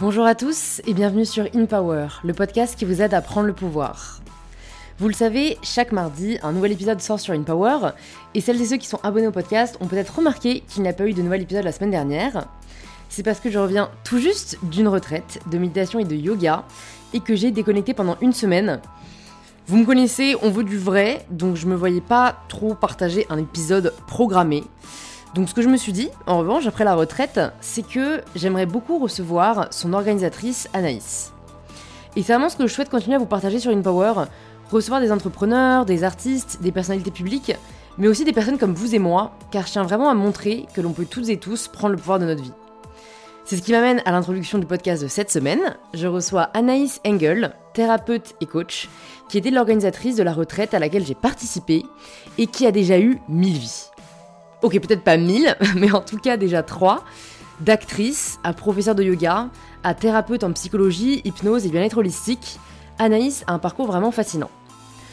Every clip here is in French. Bonjour à tous et bienvenue sur InPower, le podcast qui vous aide à prendre le pouvoir. Vous le savez, chaque mardi, un nouvel épisode sort sur InPower, et celles et ceux qui sont abonnés au podcast ont peut-être remarqué qu'il n'y a pas eu de nouvel épisode la semaine dernière. C'est parce que je reviens tout juste d'une retraite de méditation et de yoga, et que j'ai déconnecté pendant une semaine. Vous me connaissez, on veut du vrai, donc je me voyais pas trop partager un épisode programmé. Donc ce que je me suis dit, en revanche, après la retraite, c'est que j'aimerais beaucoup recevoir son organisatrice, Anaïs. Et c'est vraiment ce que je souhaite continuer à vous partager sur InPower, recevoir des entrepreneurs, des artistes, des personnalités publiques, mais aussi des personnes comme vous et moi, car je tiens vraiment à montrer que l'on peut toutes et tous prendre le pouvoir de notre vie. C'est ce qui m'amène à l'introduction du podcast de cette semaine. Je reçois Anaïs Engel, thérapeute et coach, qui était l'organisatrice de la retraite à laquelle j'ai participé et qui a déjà eu 1000 vies. Ok, peut-être pas 1000, mais en tout cas déjà 3, d'actrice à professeur de yoga, à thérapeute en psychologie, hypnose et bien-être holistique, Anaïs a un parcours vraiment fascinant.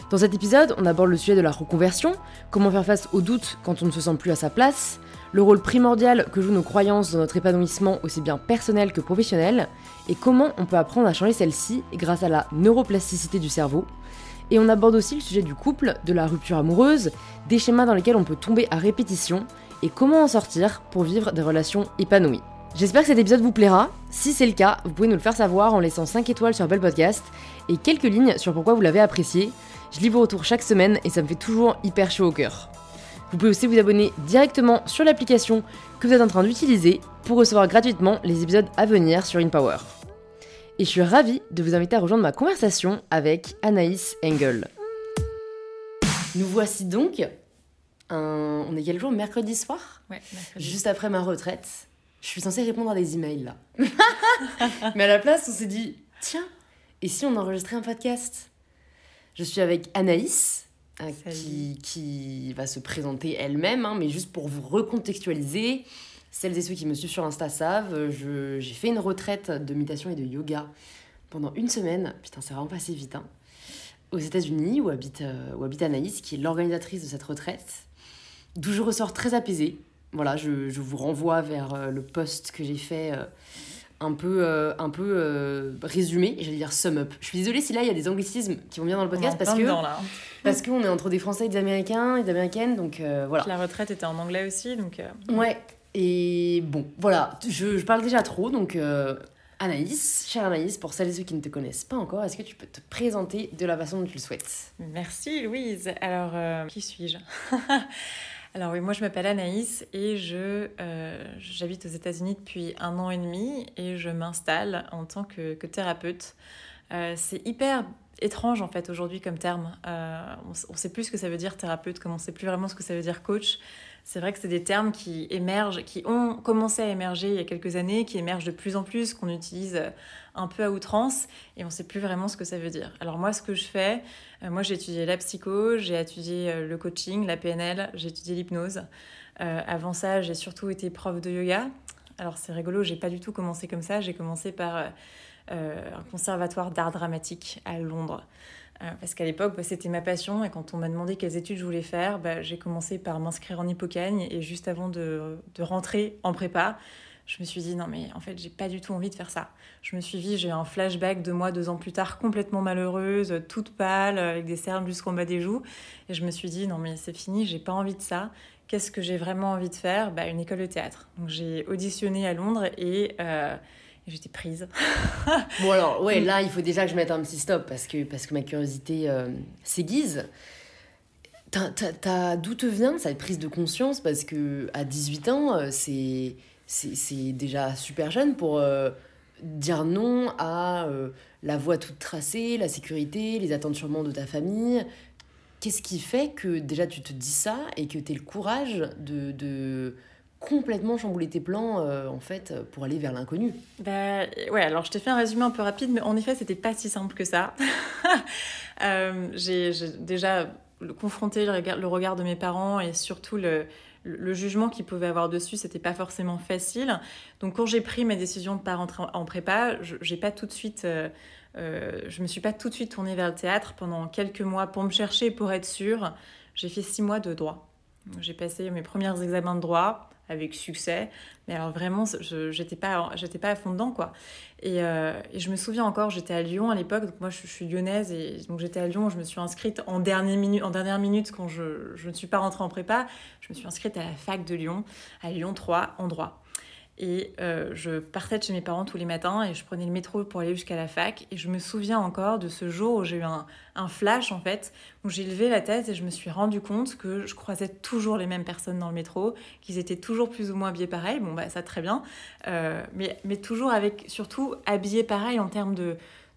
Dans cet épisode, on aborde le sujet de la reconversion, comment faire face aux doutes quand on ne se sent plus à sa place, le rôle primordial que jouent nos croyances dans notre épanouissement aussi bien personnel que professionnel, et comment on peut apprendre à changer celle-ci grâce à la neuroplasticité du cerveau. Et on aborde aussi le sujet du couple, de la rupture amoureuse, des schémas dans lesquels on peut tomber à répétition, et comment en sortir pour vivre des relations épanouies. J'espère que cet épisode vous plaira. Si c'est le cas, vous pouvez nous le faire savoir en laissant 5 étoiles sur Apple Podcast et quelques lignes sur pourquoi vous l'avez apprécié. Je lis vos retours chaque semaine et ça me fait toujours hyper chaud au cœur. Vous pouvez aussi vous abonner directement sur l'application que vous êtes en train d'utiliser pour recevoir gratuitement les épisodes à venir sur InPower. Et je suis ravie de vous inviter à rejoindre ma conversation avec Anaïs Engel. Nous voici donc, on est quel jour ? Mercredi soir ? Ouais, mercredi. Juste après ma retraite. Je suis censée répondre à des emails là. Mais à la place, on s'est dit, tiens, et si on enregistrait un podcast ? Je suis avec Anaïs, qui va se présenter elle-même, mais juste pour vous recontextualiser. Celles et ceux qui me suivent sur Insta savent, j'ai fait une retraite de méditation et de yoga pendant une semaine. Putain, ça va vraiment passer vite. Aux États-Unis, où habite Anaïs, qui est l'organisatrice de cette retraite, d'où je ressors très apaisée. Voilà, je vous renvoie vers le post que j'ai fait un peu résumé, j'allais dire sum up. Je suis désolée si là il y a des anglicismes qui vont bien dans le podcast parce qu'on est entre des Français et des Américains et des Américaines, donc voilà. La retraite était en anglais aussi, donc. Ouais, et bon, voilà, je parle déjà trop, donc Anaïs, chère Anaïs, pour celles et ceux qui ne te connaissent pas encore, est-ce que tu peux te présenter de la façon dont tu le souhaites ? Merci Louise. Alors, qui suis-je ? Alors oui, moi je m'appelle Anaïs et j'habite aux États-Unis depuis 1 an et demi et je m'installe en tant que thérapeute. C'est hyper étrange en fait aujourd'hui comme terme. On sait plus ce que ça veut dire thérapeute, comme on sait plus vraiment ce que ça veut dire coach. C'est vrai que c'est des termes qui émergent, qui ont commencé à émerger il y a quelques années, qui émergent de plus en plus, qu'on utilise un peu à outrance et on sait plus vraiment ce que ça veut dire. Alors moi, ce que je fais... Moi, j'ai étudié la psycho, j'ai étudié le coaching, la PNL, j'ai étudié l'hypnose. Avant ça, j'ai surtout été prof de yoga. Alors, c'est rigolo, j'ai pas du tout commencé comme ça. J'ai commencé par un conservatoire d'art dramatique à Londres. Parce qu'à l'époque, c'était ma passion. Et quand on m'a demandé quelles études je voulais faire, j'ai commencé par m'inscrire en Hippocagne. Et juste avant de rentrer en prépa, je me suis dit, non mais en fait, j'ai pas du tout envie de faire ça. Je me suis dit, j'ai un flashback de moi 2 ans plus tard, complètement malheureuse, toute pâle, avec des cernes jusqu'en bas des joues. Et je me suis dit, non mais c'est fini, j'ai pas envie de ça. Qu'est-ce que j'ai vraiment envie de faire ? Une école de théâtre. Donc j'ai auditionné à Londres et j'étais prise. Bon alors, ouais, là, il faut déjà que je mette un petit stop parce que ma curiosité s'aiguise. D'où te vient cette prise de conscience ? Parce qu'à 18 ans, c'est déjà super jeune pour dire non à la voie toute tracée, la sécurité, les attentes sûrement de ta famille. Qu'est-ce qui fait que déjà tu te dis ça et que tu as le courage de complètement chambouler tes plans en fait pour aller vers l'inconnu ? Ouais, alors je t'ai fait un résumé un peu rapide, mais en effet c'était pas si simple que ça. J'ai déjà confronté le regard de mes parents et surtout le jugement qu'ils pouvaient avoir dessus, c'était pas forcément facile. Donc quand j'ai pris ma décision de ne pas rentrer en prépa, je me suis pas tout de suite tournée vers le théâtre. Pendant quelques mois, pour me chercher, pour être sûre, j'ai fait 6 mois de droit. J'ai passé mes premiers examens de droit avec succès, mais alors vraiment, j'étais pas à fond dedans, quoi. Et je me souviens encore, j'étais à Lyon à l'époque, donc moi je suis lyonnaise, et donc j'étais à Lyon, je me suis inscrite en dernière minute quand je ne suis pas rentrée en prépa, je me suis inscrite à la fac de Lyon, à Lyon 3, en droit. Et je partais de chez mes parents tous les matins et je prenais le métro pour aller jusqu'à la fac. Et je me souviens encore de ce jour où j'ai eu un flash, en fait, où j'ai levé la tête et je me suis rendu compte que je croisais toujours les mêmes personnes dans le métro, qu'ils étaient toujours plus ou moins habillés pareil. Bon, bah ça, très bien. Mais toujours avec, surtout, habillés pareil en termes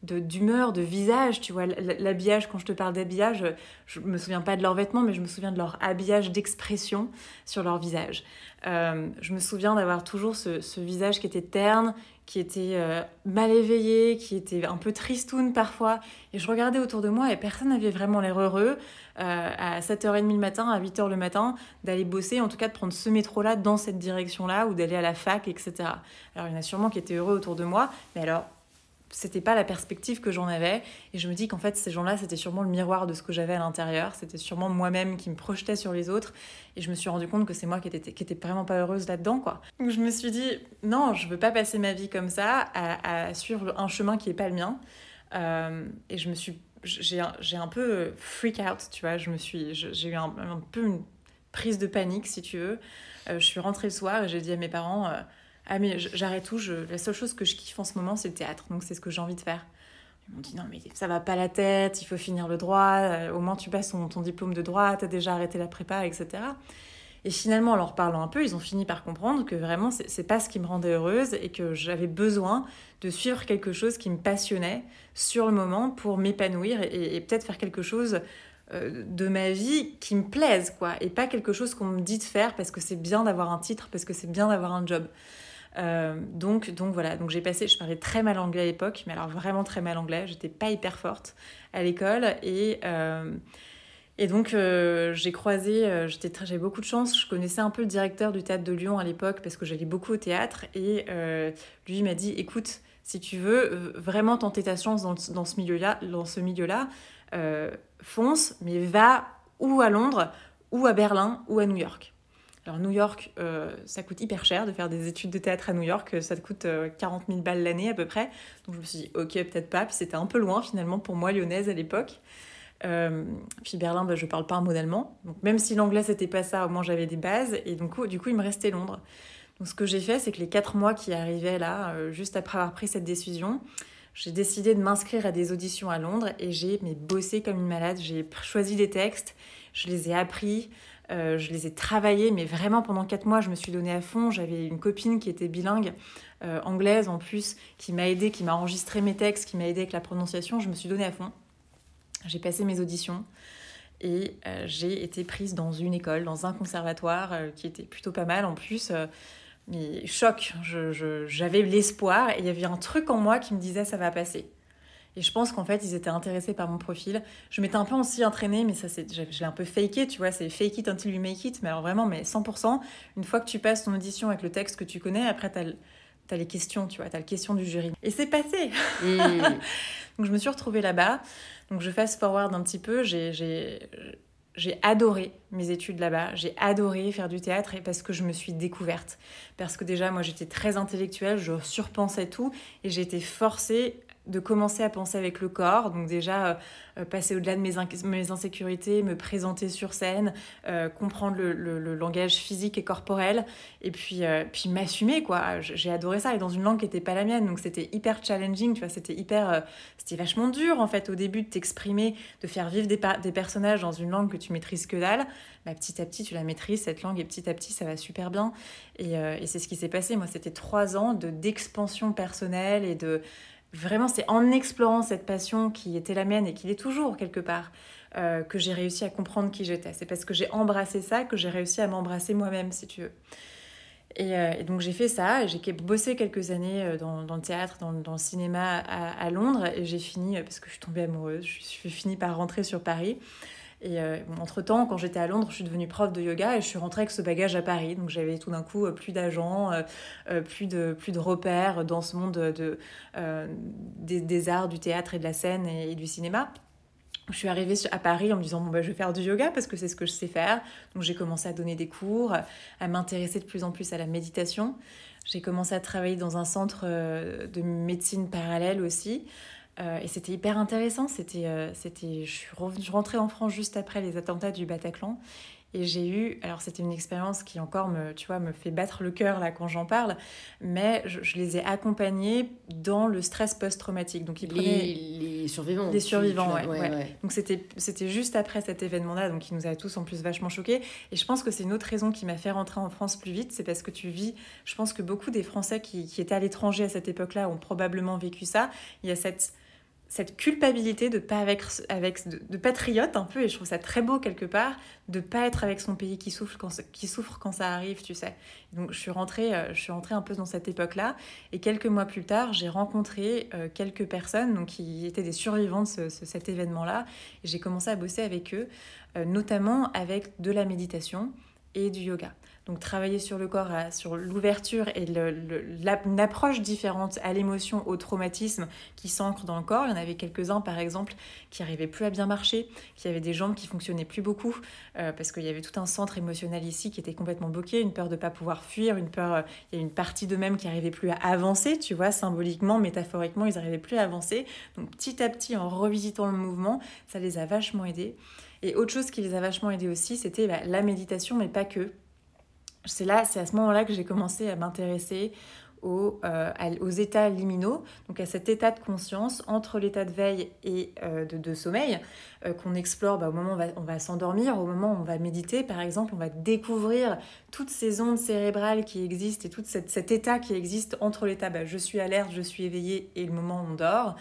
d'humeur, de visage, tu vois, l'habillage, quand je te parle d'habillage, je me souviens pas de leurs vêtements, mais je me souviens de leur habillage, d'expression sur leur visage. Je me souviens d'avoir toujours ce visage qui était terne, qui était mal éveillé, qui était un peu tristoune parfois. Et je regardais autour de moi et personne n'avait vraiment l'air heureux à 7h30 le matin, à 8h le matin, d'aller bosser, en tout cas de prendre ce métro-là dans cette direction-là ou d'aller à la fac, etc. Alors il y en a sûrement qui étaient heureux autour de moi, mais alors c'était pas la perspective que j'en avais, et je me dis qu'en fait ces gens-là, c'était sûrement le miroir de ce que j'avais à l'intérieur, c'était sûrement moi-même qui me projetais sur les autres, et je me suis rendu compte que c'est moi qui était vraiment pas heureuse là-dedans, quoi. Donc je me suis dit non, je veux pas passer ma vie comme ça à suivre un chemin qui est pas le mien, et j'ai un peu freak out, tu vois, j'ai eu un peu une prise de panique, si tu veux. Je suis rentrée le soir et j'ai dit à mes parents ah mais j'arrête tout, la seule chose que je kiffe en ce moment, c'est le théâtre, donc c'est ce que j'ai envie de faire. Ils m'ont dit non mais ça va pas la tête, il faut finir le droit, au moins tu passes ton diplôme de droit, t'as déjà arrêté la prépa, etc. Et finalement, en leur parlant un peu, ils ont fini par comprendre que vraiment c'est pas ce qui me rendait heureuse et que j'avais besoin de suivre quelque chose qui me passionnait sur le moment pour m'épanouir et peut-être faire quelque chose de ma vie qui me plaise, quoi, et pas quelque chose qu'on me dit de faire parce que c'est bien d'avoir un titre, parce que c'est bien d'avoir un job. Donc voilà, donc je parlais très mal anglais à l'époque, mais alors vraiment très mal anglais, j'étais pas hyper forte à l'école, et donc j'ai croisé, j'avais beaucoup de chance, je connaissais un peu le directeur du théâtre de Lyon à l'époque parce que j'allais beaucoup au théâtre, et lui m'a dit écoute, si tu veux vraiment tenter ta chance dans ce milieu-là, fonce, mais va ou à Londres, ou à Berlin, ou à New York. Alors New York, ça coûte hyper cher de faire des études de théâtre à New York, ça te coûte 40 000 balles l'année à peu près. Donc je me suis dit ok, peut-être pas, puis c'était un peu loin finalement pour moi, lyonnaise à l'époque. Puis Berlin, je parle pas un mot d'allemand, donc même si l'anglais c'était pas ça, au moins j'avais des bases, et donc du coup il me restait Londres. Donc ce que j'ai fait, c'est que les 4 mois qui arrivaient là, juste après avoir pris cette décision, j'ai décidé de m'inscrire à des auditions à Londres et j'ai bossé comme une malade, j'ai choisi des textes, je les ai appris, je les ai travaillés, mais vraiment pendant 4 mois, je me suis donnée à fond. J'avais une copine qui était bilingue, anglaise en plus, qui m'a aidée, qui m'a enregistré mes textes, qui m'a aidée avec la prononciation, je me suis donnée à fond. J'ai passé mes auditions et j'ai été prise dans une école, dans un conservatoire qui était plutôt pas mal en plus. Mais choc, j'avais l'espoir et il y avait un truc en moi qui me disait ça va passer. Et je pense qu'en fait, ils étaient intéressés par mon profil. Je m'étais un peu aussi entraînée, mais ça, je l'ai un peu faké, tu vois, c'est fake it until you make it, mais alors vraiment, mais 100%. Une fois que tu passes ton audition avec le texte que tu connais, après, t'as les questions, tu vois, t'as la question du jury. Et c'est passé. Donc je me suis retrouvée là-bas. Donc je fast forward un petit peu, j'ai adoré mes études là-bas, j'ai adoré faire du théâtre et parce que je me suis découverte. Parce que déjà, moi, j'étais très intellectuelle, je surpensais tout et j'étais forcée de commencer à penser avec le corps. Donc déjà, passer au-delà de mes insécurités, me présenter sur scène, comprendre le langage physique et corporel et puis m'assumer, quoi. J'ai adoré ça et dans une langue qui n'était pas la mienne. Donc c'était hyper challenging, tu vois, c'était vachement dur en fait au début de t'exprimer, de faire vivre des personnages dans une langue que tu maîtrises que dalle. Bah, petit à petit, tu la maîtrises, cette langue, et petit à petit, ça va super bien. Et c'est ce qui s'est passé. Moi, c'était 3 ans d'expansion personnelle et de... Vraiment, c'est en explorant cette passion qui était la mienne et qui l'est toujours quelque part que j'ai réussi à comprendre qui j'étais. C'est parce que j'ai embrassé ça que j'ai réussi à m'embrasser moi-même, si tu veux. Et donc j'ai fait ça, j'ai bossé quelques années dans le théâtre, dans le cinéma à Londres, et j'ai fini, parce que je suis tombée amoureuse, je suis finie par rentrer sur Paris. Et bon, entre-temps, quand j'étais à Londres, je suis devenue prof de yoga et je suis rentrée avec ce bagage à Paris. Donc j'avais tout d'un coup plus d'agents, plus de repères dans ce monde des arts, du théâtre et de la scène et du cinéma. Je suis arrivée à Paris en me disant bon ben, je vais faire du yoga parce que c'est ce que je sais faire. Donc j'ai commencé à donner des cours, à m'intéresser de plus en plus à la méditation. J'ai commencé à travailler dans un centre de médecine parallèle aussi. Et c'était hyper intéressant. Je rentrais en France juste après les attentats du Bataclan. Et j'ai eu, alors c'était une expérience qui encore me fait battre le cœur là quand j'en parle, mais je les ai accompagnés dans le stress post-traumatique. Donc ils prenaient les survivants. Les survivants, ouais. Donc c'était juste après cet événement-là, donc il nous a tous en plus vachement choqués. Et je pense que c'est une autre raison qui m'a fait rentrer en France plus vite, c'est parce que tu vis, je pense que beaucoup des Français qui étaient à l'étranger à cette époque-là ont probablement vécu ça. Il y a cette culpabilité de pas de patriote un peu, et je trouve ça très beau quelque part de pas être avec son pays qui souffre quand ça arrive, tu sais. Donc je suis rentrée un peu dans cette époque-là, et quelques mois plus tard j'ai rencontré quelques personnes donc qui étaient des survivants de cet événement-là, et j'ai commencé à bosser avec eux, notamment avec de la méditation et du yoga. Donc travailler sur le corps, sur l'ouverture et une approche différente à l'émotion, au traumatisme qui s'ancre dans le corps. Il y en avait quelques-uns, par exemple, qui n'arrivaient plus à bien marcher, qui avaient des jambes qui ne fonctionnaient plus beaucoup, parce qu'il y avait tout un centre émotionnel ici qui était complètement bloqué, une peur de ne pas pouvoir fuir, une peur, il y a une partie d'eux-mêmes qui n'arrivait plus à avancer, tu vois, symboliquement, métaphoriquement, ils n'arrivaient plus à avancer. Donc petit à petit, en revisitant le mouvement, ça les a vachement aidés. Et autre chose qui les a vachement aidés aussi, c'était la méditation, mais pas que. C'est à ce moment-là que j'ai commencé à m'intéresser aux états liminaux, donc à cet état de conscience entre l'état de veille et de sommeil, qu'on explore au moment où on va s'endormir, au moment où on va méditer par exemple, on va découvrir toutes ces ondes cérébrales qui existent et tout cet état qui existe entre l'état je suis alerte, je suis éveillée et le moment où on dort.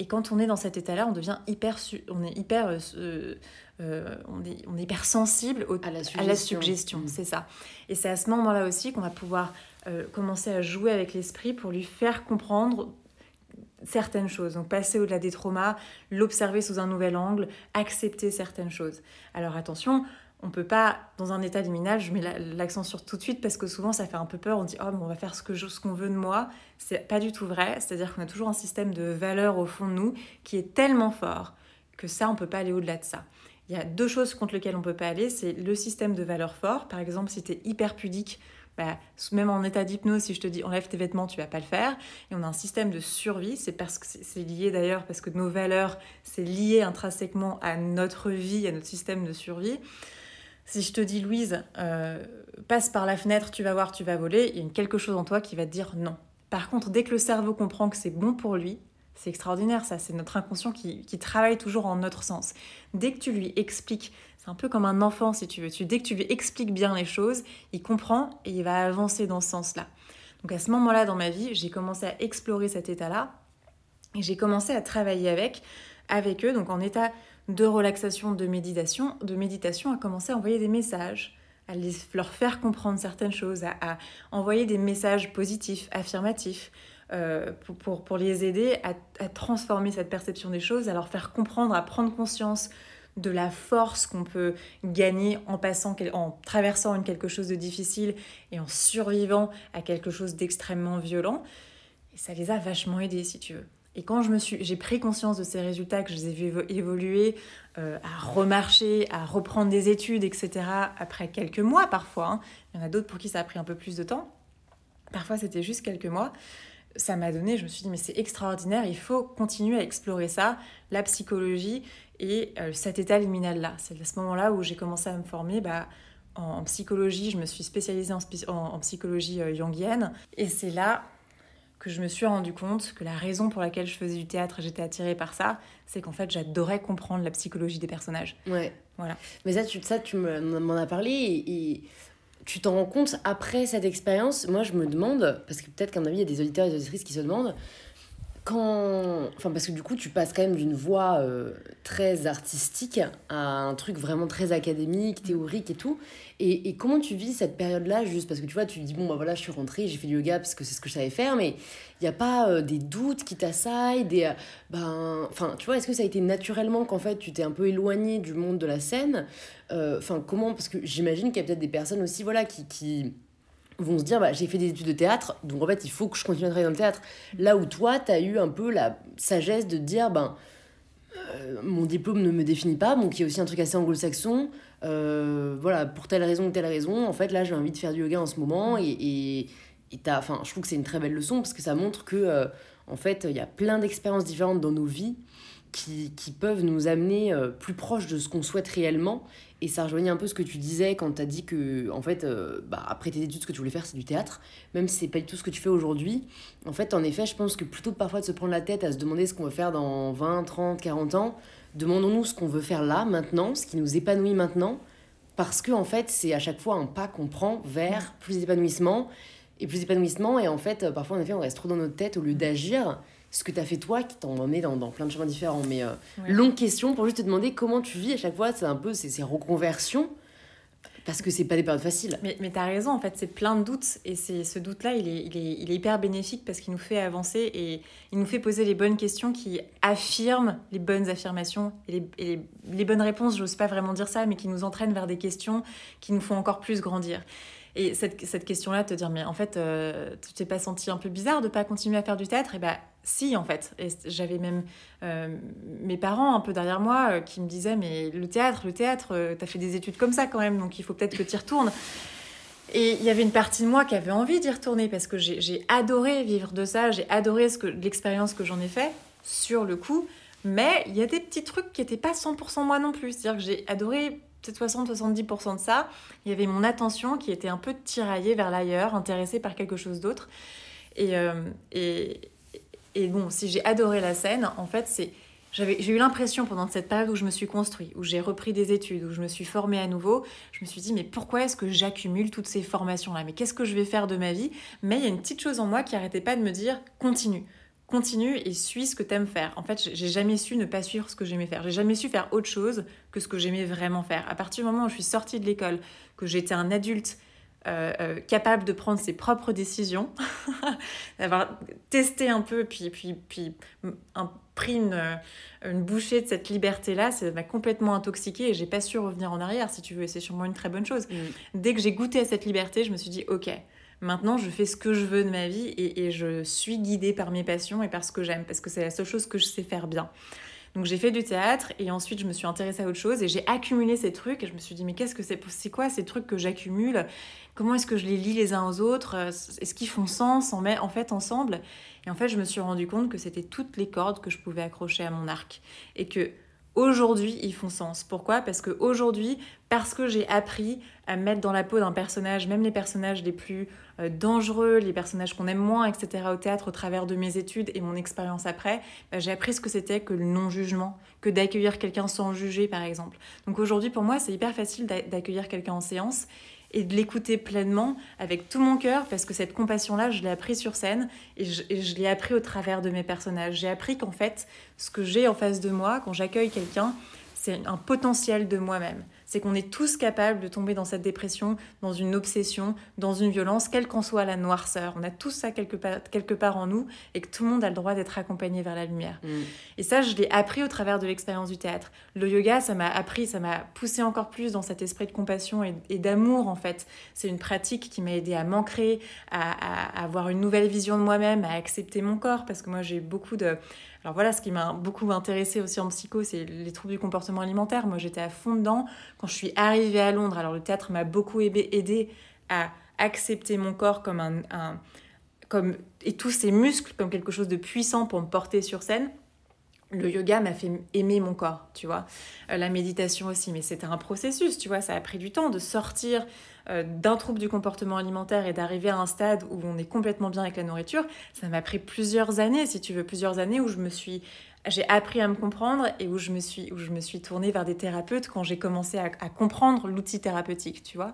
Et quand on est dans cet état-là, on est hyper sensible à la suggestion, c'est ça. Et c'est à ce moment-là aussi qu'on va pouvoir commencer à jouer avec l'esprit pour lui faire comprendre certaines choses. Donc passer au-delà des traumas, l'observer sous un nouvel angle, accepter certaines choses. Alors attention, on ne peut pas, dans un état liminal, je mets l'accent sur tout de suite parce que souvent ça fait un peu peur, on dit « oh, mais on va faire ce qu'on veut de moi ». C'est pas du tout vrai, c'est-à-dire qu'on a toujours un système de valeurs au fond de nous qui est tellement fort que ça, on ne peut pas aller au-delà de ça. Il y a deux choses contre lesquelles on ne peut pas aller, c'est le système de valeurs fort. Par exemple, si tu es hyper pudique, même en état d'hypnose, si je te dis « enlève tes vêtements », tu ne vas pas le faire. Et on a un système de survie, c'est lié d'ailleurs parce que nos valeurs, c'est lié intrinsèquement à notre vie, à notre système de survie. Si je te dis « Louise, passe par la fenêtre, tu vas voir, tu vas voler », il y a quelque chose en toi qui va te dire non. Par contre, dès que le cerveau comprend que c'est bon pour lui, c'est extraordinaire ça, c'est notre inconscient qui travaille toujours en notre sens. Dès que tu lui expliques, c'est un peu comme un enfant si tu veux, dès que tu lui expliques bien les choses, il comprend et il va avancer dans ce sens-là. Donc à ce moment-là dans ma vie, j'ai commencé à explorer cet état-là et j'ai commencé à travailler avec eux, donc en état de relaxation, de méditation, à commencer à envoyer des messages, à leur faire comprendre certaines choses, à envoyer des messages positifs, affirmatifs, pour les aider à transformer cette perception des choses, à leur faire comprendre, à prendre conscience de la force qu'on peut gagner en traversant quelque chose de difficile et en survivant à quelque chose d'extrêmement violent. Et ça les a vachement aidés, si tu veux. Et quand j'ai pris conscience de ces résultats, que je les ai vus évoluer, à remarcher, à reprendre des études, etc., après quelques mois parfois, hein. Il y en a d'autres pour qui ça a pris un peu plus de temps, parfois c'était juste quelques mois, ça m'a donné, je me suis dit mais c'est extraordinaire, il faut continuer à explorer ça, la psychologie et cet état liminal-là. C'est à ce moment-là où j'ai commencé à me former, en psychologie, je me suis spécialisée en psychologie jungienne, et c'est là que je me suis rendu compte que la raison pour laquelle je faisais du théâtre et j'étais attirée par ça, c'est qu'en fait, j'adorais comprendre la psychologie des personnages. Ouais. Voilà. Mais ça, tu m'en as parlé et tu t'en rends compte après cette expérience. Moi, je me demande, parce que peut-être qu'à mon avis, il y a des auditeurs et des auditrices qui se demandent, parce que du coup, tu passes quand même d'une voix très artistique à un truc vraiment très académique, théorique et tout. Et comment tu vis cette période-là, juste parce que tu vois, tu te dis, je suis rentrée, j'ai fait du yoga parce que c'est ce que je savais faire, mais il n'y a pas des doutes qui t'assaillent, tu vois, est-ce que ça a été naturellement qu'en fait, tu t'es un peu éloignée du monde de la scène ? Comment ? Parce que j'imagine qu'il y a peut-être des personnes aussi, qui vont se dire j'ai fait des études de théâtre, donc en fait il faut que je continue à travailler dans le théâtre, là où toi t'as eu un peu la sagesse de dire mon diplôme ne me définit pas, donc il y a aussi un truc assez anglo-saxon, voilà, pour telle raison, en fait là j'ai envie de faire du yoga en ce moment, et je trouve que c'est une très belle leçon, parce que ça montre que en fait il y a plein d'expériences différentes dans nos vies qui peuvent nous amener plus proche de ce qu'on souhaite réellement, et ça rejoignait un peu ce que tu disais quand t'as dit que en fait après tes études ce que tu voulais faire c'est du théâtre, même si c'est pas du tout ce que tu fais aujourd'hui. En fait, en effet, je pense que plutôt parfois de se prendre la tête à se demander ce qu'on veut faire dans 20, 30, 40 ans, demandons-nous ce qu'on veut faire là, maintenant, ce qui nous épanouit maintenant, parce que en fait c'est à chaque fois un pas qu'on prend vers plus d'épanouissement, et en fait parfois en effet on reste trop dans notre tête au lieu d'agir. Ce que t'as fait toi qui t'en emmené dans plein de chemins différents. Mais longue question pour juste te demander comment tu vis à chaque fois. C'est un peu ces reconversions, parce que c'est pas des périodes faciles. Mais t'as raison, en fait, c'est plein de doutes. Et ce doute-là, il est hyper bénéfique parce qu'il nous fait avancer et il nous fait poser les bonnes questions qui affirment les bonnes affirmations et les bonnes réponses. J'ose pas vraiment dire ça, mais qui nous entraînent vers des questions qui nous font encore plus grandir. Et cette question-là, te dire, mais en fait, tu t'es pas senti un peu bizarre de pas continuer à faire du théâtre? Et bah, si, en fait. Et j'avais même mes parents un peu derrière moi qui me disaient, mais le théâtre, t'as fait des études comme ça quand même, donc il faut peut-être que t'y retournes. Et il y avait une partie de moi qui avait envie d'y retourner parce que j'ai adoré vivre de ça, j'ai adoré l'expérience que j'en ai fait sur le coup, mais il y a des petits trucs qui n'étaient pas 100% moi non plus. C'est-à-dire que j'ai adoré peut-être 60-70% de ça, il y avait mon attention qui était un peu tiraillée vers l'ailleurs, intéressée par quelque chose d'autre. Et bon, si j'ai adoré la scène, en fait, j'ai eu l'impression pendant cette période où je me suis construite, où j'ai repris des études, où je me suis formée à nouveau, je me suis dit, mais pourquoi est-ce que j'accumule toutes ces formations-là ? Mais qu'est-ce que je vais faire de ma vie ? Mais il y a une petite chose en moi qui n'arrêtait pas de me dire, continue et suis ce que t'aimes faire. En fait, j'ai jamais su ne pas suivre ce que j'aimais faire. J'ai jamais su faire autre chose que ce que j'aimais vraiment faire. À partir du moment où je suis sortie de l'école, que j'étais un adulte capable de prendre ses propres décisions, d'avoir testé un peu, puis pris une bouchée de cette liberté-là, ça m'a complètement intoxiquée et j'ai pas su revenir en arrière, si tu veux, et c'est sûrement une très bonne chose. Mmh. Dès que j'ai goûté à cette liberté, je me suis dit « Ok ». Maintenant, je fais ce que je veux de ma vie et je suis guidée par mes passions et par ce que j'aime, parce que c'est la seule chose que je sais faire bien. Donc, j'ai fait du théâtre et ensuite, je me suis intéressée à autre chose et j'ai accumulé ces trucs et je me suis dit, mais qu'est-ce que c'est quoi ces trucs que j'accumule ? Comment est-ce que je les lis les uns aux autres ? Est-ce qu'ils font sens en fait ensemble ? Et en fait, je me suis rendu compte que c'était toutes les cordes que je pouvais accrocher à mon arc et que aujourd'hui, ils font sens. Pourquoi ? Parce qu'aujourd'hui, parce que j'ai appris à mettre dans la peau d'un personnage, même les personnages les plus dangereux, les personnages qu'on aime moins, etc. au théâtre, au travers de mes études et mon expérience après, bah, j'ai appris ce que c'était que le non-jugement, que d'accueillir quelqu'un sans juger, par exemple. Donc aujourd'hui, pour moi, c'est hyper facile d'accueillir quelqu'un en séance et de l'écouter pleinement avec tout mon cœur, parce que cette compassion-là, je l'ai appris sur scène et je l'ai appris au travers de mes personnages. J'ai appris qu'en fait, ce que j'ai en face de moi, quand j'accueille quelqu'un, c'est un potentiel de moi-même. C'est qu'on est tous capables de tomber dans cette dépression, dans une obsession, dans une violence, quelle qu'en soit la noirceur. On a tous ça quelque part en nous et que tout le monde a le droit d'être accompagné vers la lumière. Mmh. Et ça, je l'ai appris au travers de l'expérience du théâtre. Le yoga, ça m'a appris, ça m'a poussé encore plus dans cet esprit de compassion et d'amour, en fait. C'est une pratique qui m'a aidée à m'ancrer, à avoir une nouvelle vision de moi-même, à accepter mon corps, parce que moi, j'ai eu beaucoup de... Alors voilà, ce qui m'a beaucoup intéressée aussi en psycho, c'est les troubles du comportement alimentaire. Moi, j'étais à fond dedans. Quand je suis arrivée à Londres, alors le théâtre m'a beaucoup aidée à accepter mon corps comme et tous ses muscles comme quelque chose de puissant pour me porter sur scène. Le yoga m'a fait aimer mon corps, tu vois. La méditation aussi, mais c'était un processus, tu vois. Ça a pris du temps de sortir d'un trouble du comportement alimentaire et d'arriver à un stade où on est complètement bien avec la nourriture. Ça m'a pris plusieurs années, si tu veux, où j'ai appris à me comprendre et où je me suis tournée vers des thérapeutes quand j'ai commencé à comprendre l'outil thérapeutique, tu vois.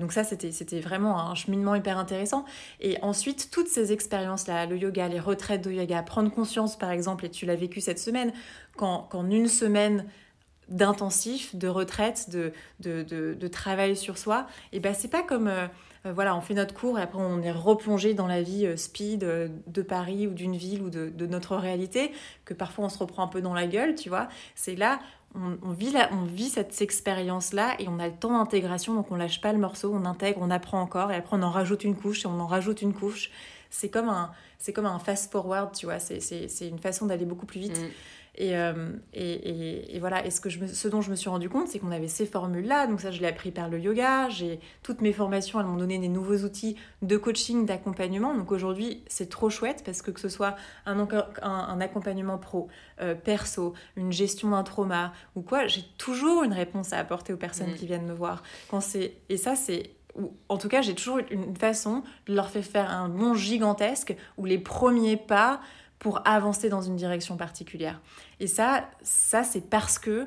Donc ça, c'était vraiment un cheminement hyper intéressant. Et ensuite, toutes ces expériences-là, le yoga, les retraites de yoga, prendre conscience, par exemple, et tu l'as vécu cette semaine, qu'en une semaine d'intensif, de retraite, de travail sur soi, et ben c'est pas comme... Voilà, on fait notre cours et après on est replongé dans la vie speed de Paris ou d'une ville ou de notre réalité, que parfois on se reprend un peu dans la gueule, tu vois. C'est là, on vit cette expérience-là et on a le temps d'intégration, donc on lâche pas le morceau, on intègre, on apprend encore et après on en rajoute une couche et on en rajoute une couche. C'est comme un fast-forward, tu vois, c'est une façon d'aller beaucoup plus vite. Et voilà. Et ce dont je me suis rendu compte, c'est qu'on avait ces formules-là. Donc ça, je l'ai appris par le yoga. Toutes mes formations, elles m'ont donné des nouveaux outils de coaching, d'accompagnement. Donc aujourd'hui, c'est trop chouette parce que ce soit un accompagnement pro, perso, une gestion d'un trauma ou quoi, j'ai toujours une réponse à apporter aux personnes qui viennent me voir. En tout cas, j'ai toujours une façon de leur faire faire un bond gigantesque ou les premiers pas pour avancer dans une direction particulière. Et ça c'est parce que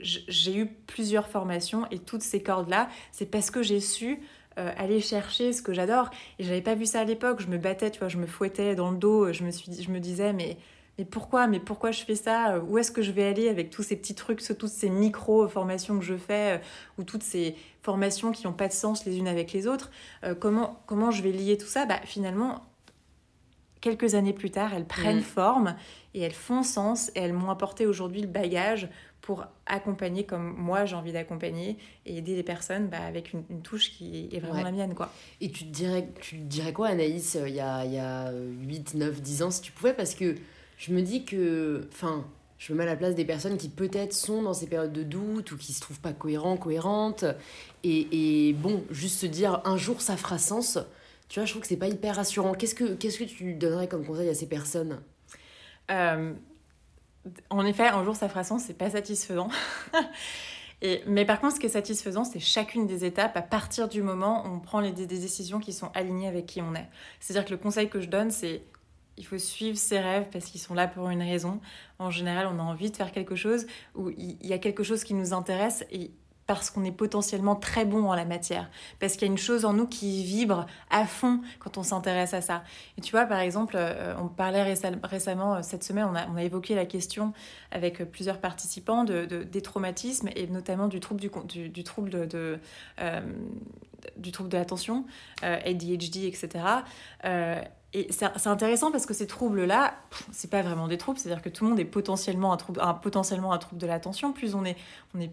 j'ai eu plusieurs formations et toutes ces cordes-là, c'est parce que j'ai su aller chercher ce que j'adore. Et j'avais pas vu ça à l'époque. Je me battais, tu vois, je me fouettais dans le dos. Je me disais, mais pourquoi je fais ça? Où est-ce que je vais aller avec tous ces petits trucs, toutes ces micro-formations que je fais ou toutes ces formations qui n'ont pas de sens les unes avec les autres? Comment je vais lier tout ça? Finalement, quelques années plus tard, elles prennent forme et elles font sens et elles m'ont apporté aujourd'hui le bagage pour accompagner comme moi j'ai envie d'accompagner et aider les personnes avec une touche qui est vraiment la mienne, quoi. Et tu te dirais quoi, Anaïs, il y a 8, 9, 10 ans, si tu pouvais, parce que je me dis que... Enfin, je me mets à la place des personnes qui peut-être sont dans ces périodes de doute ou qui se trouvent pas cohérentes. Et bon, juste se dire, un jour, ça fera sens. Tu vois, je trouve que c'est pas hyper rassurant. Qu'est-ce que tu donnerais comme conseil à ces personnes ? En effet, un jour, ça fera sens, c'est pas satisfaisant. Mais par contre, ce qui est satisfaisant, c'est chacune des étapes à partir du moment où on prend des décisions qui sont alignées avec qui on est. C'est-à-dire que le conseil que je donne, c'est... Il faut suivre ses rêves parce qu'ils sont là pour une raison. En général, on a envie de faire quelque chose où il y a quelque chose qui nous intéresse et parce qu'on est potentiellement très bon en la matière. Parce qu'il y a une chose en nous qui vibre à fond quand on s'intéresse à ça. Et tu vois, par exemple, on parlait récemment, cette semaine, on a évoqué la question avec plusieurs participants des traumatismes et notamment du trouble du trouble de l'attention, ADHD, etc. Et c'est intéressant parce que ces troubles-là, c'est pas vraiment des troubles, c'est-à-dire que tout le monde est potentiellement un trouble de l'attention. Plus on est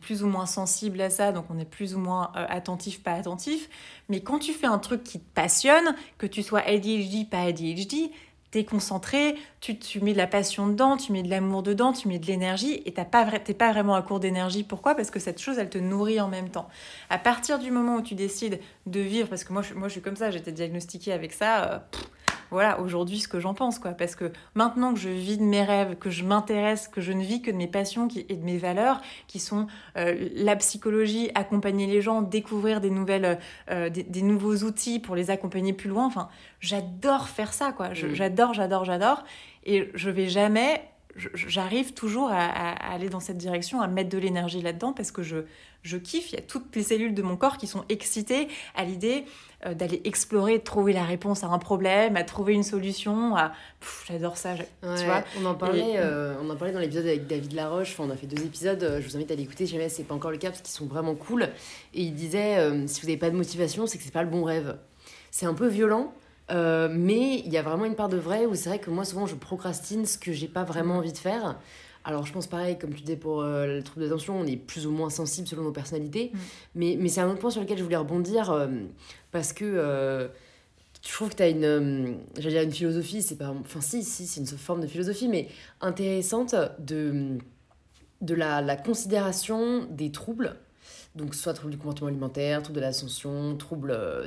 plus ou moins sensible à ça, donc on est plus ou moins attentif, pas attentif. Mais quand tu fais un truc qui te passionne, que tu sois ADHD, pas ADHD, t'es concentré, tu mets de la passion dedans, tu mets de l'amour dedans, tu mets de l'énergie et t'es pas vraiment à court d'énergie. Pourquoi ? Parce que cette chose, elle te nourrit en même temps. À partir du moment où tu décides de vivre, parce que moi, je suis comme ça, j'étais diagnostiquée avec ça... Voilà, aujourd'hui, ce que j'en pense, quoi. Parce que maintenant que je vis de mes rêves, que je m'intéresse, que je ne vis que de mes passions et de mes valeurs, qui sont la psychologie, accompagner les gens, découvrir des nouveaux outils pour les accompagner plus loin. Enfin, j'adore faire ça, quoi. J'adore. Et je vais jamais... J'arrive toujours à aller dans cette direction, à mettre de l'énergie là-dedans parce que je kiffe. Il y a toutes les cellules de mon corps qui sont excitées à l'idée d'aller explorer, de trouver la réponse à un problème, à trouver une solution. J'adore ça. Tu vois, on en parlait dans l'épisode avec David Laroche. Enfin, on a fait 2 épisodes. Je vous invite à l'écouter. Si jamais c'est pas encore le cas parce qu'ils sont vraiment cool. Et il disait si vous n'avez pas de motivation, c'est que c'est pas le bon rêve. C'est un peu violent. Mais il y a vraiment une part de vrai où c'est vrai que moi souvent je procrastine ce que j'ai pas vraiment envie de faire. Alors je pense pareil comme tu dis pour le trouble d'attention, on est plus ou moins sensible selon nos personnalités, mais c'est un autre point sur lequel je voulais rebondir parce que je trouve que t'as une philosophie, c'est pas, enfin si c'est une forme de philosophie mais intéressante de la considération des troubles. Donc, soit trouble du comportement alimentaire, trouble de l'attention,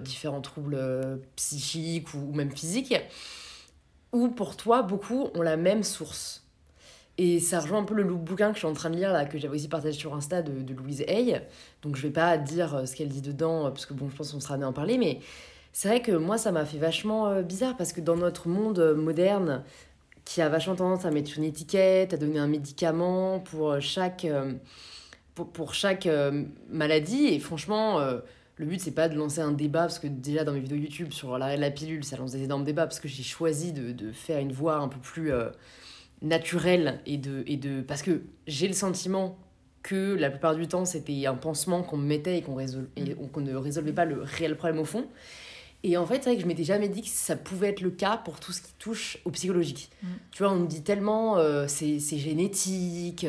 différents troubles psychiques ou même physiques, où pour toi, beaucoup ont la même source. Et ça rejoint un peu le bouquin que je suis en train de lire, là, que j'avais aussi partagé sur Insta de Louise Hay. Donc, je vais pas dire ce qu'elle dit dedans, parce que bon, je pense qu'on sera amené à en parler, mais c'est vrai que moi, ça m'a fait vachement bizarre, parce que dans notre monde moderne, qui a vachement tendance à mettre une étiquette, à donner un médicament pour chaque... maladie et franchement le but c'est pas de lancer un débat parce que déjà dans mes vidéos YouTube sur l'arrêt de la pilule ça lance des énormes débats parce que j'ai choisi de faire une voix un peu plus naturelle et de parce que j'ai le sentiment que la plupart du temps c'était un pansement qu'on mettait et qu'on ne résolvait pas le réel problème au fond. Et en fait, c'est vrai que je m'étais jamais dit que ça pouvait être le cas pour tout ce qui touche au psychologique. Tu vois, on nous dit tellement c'est génétique,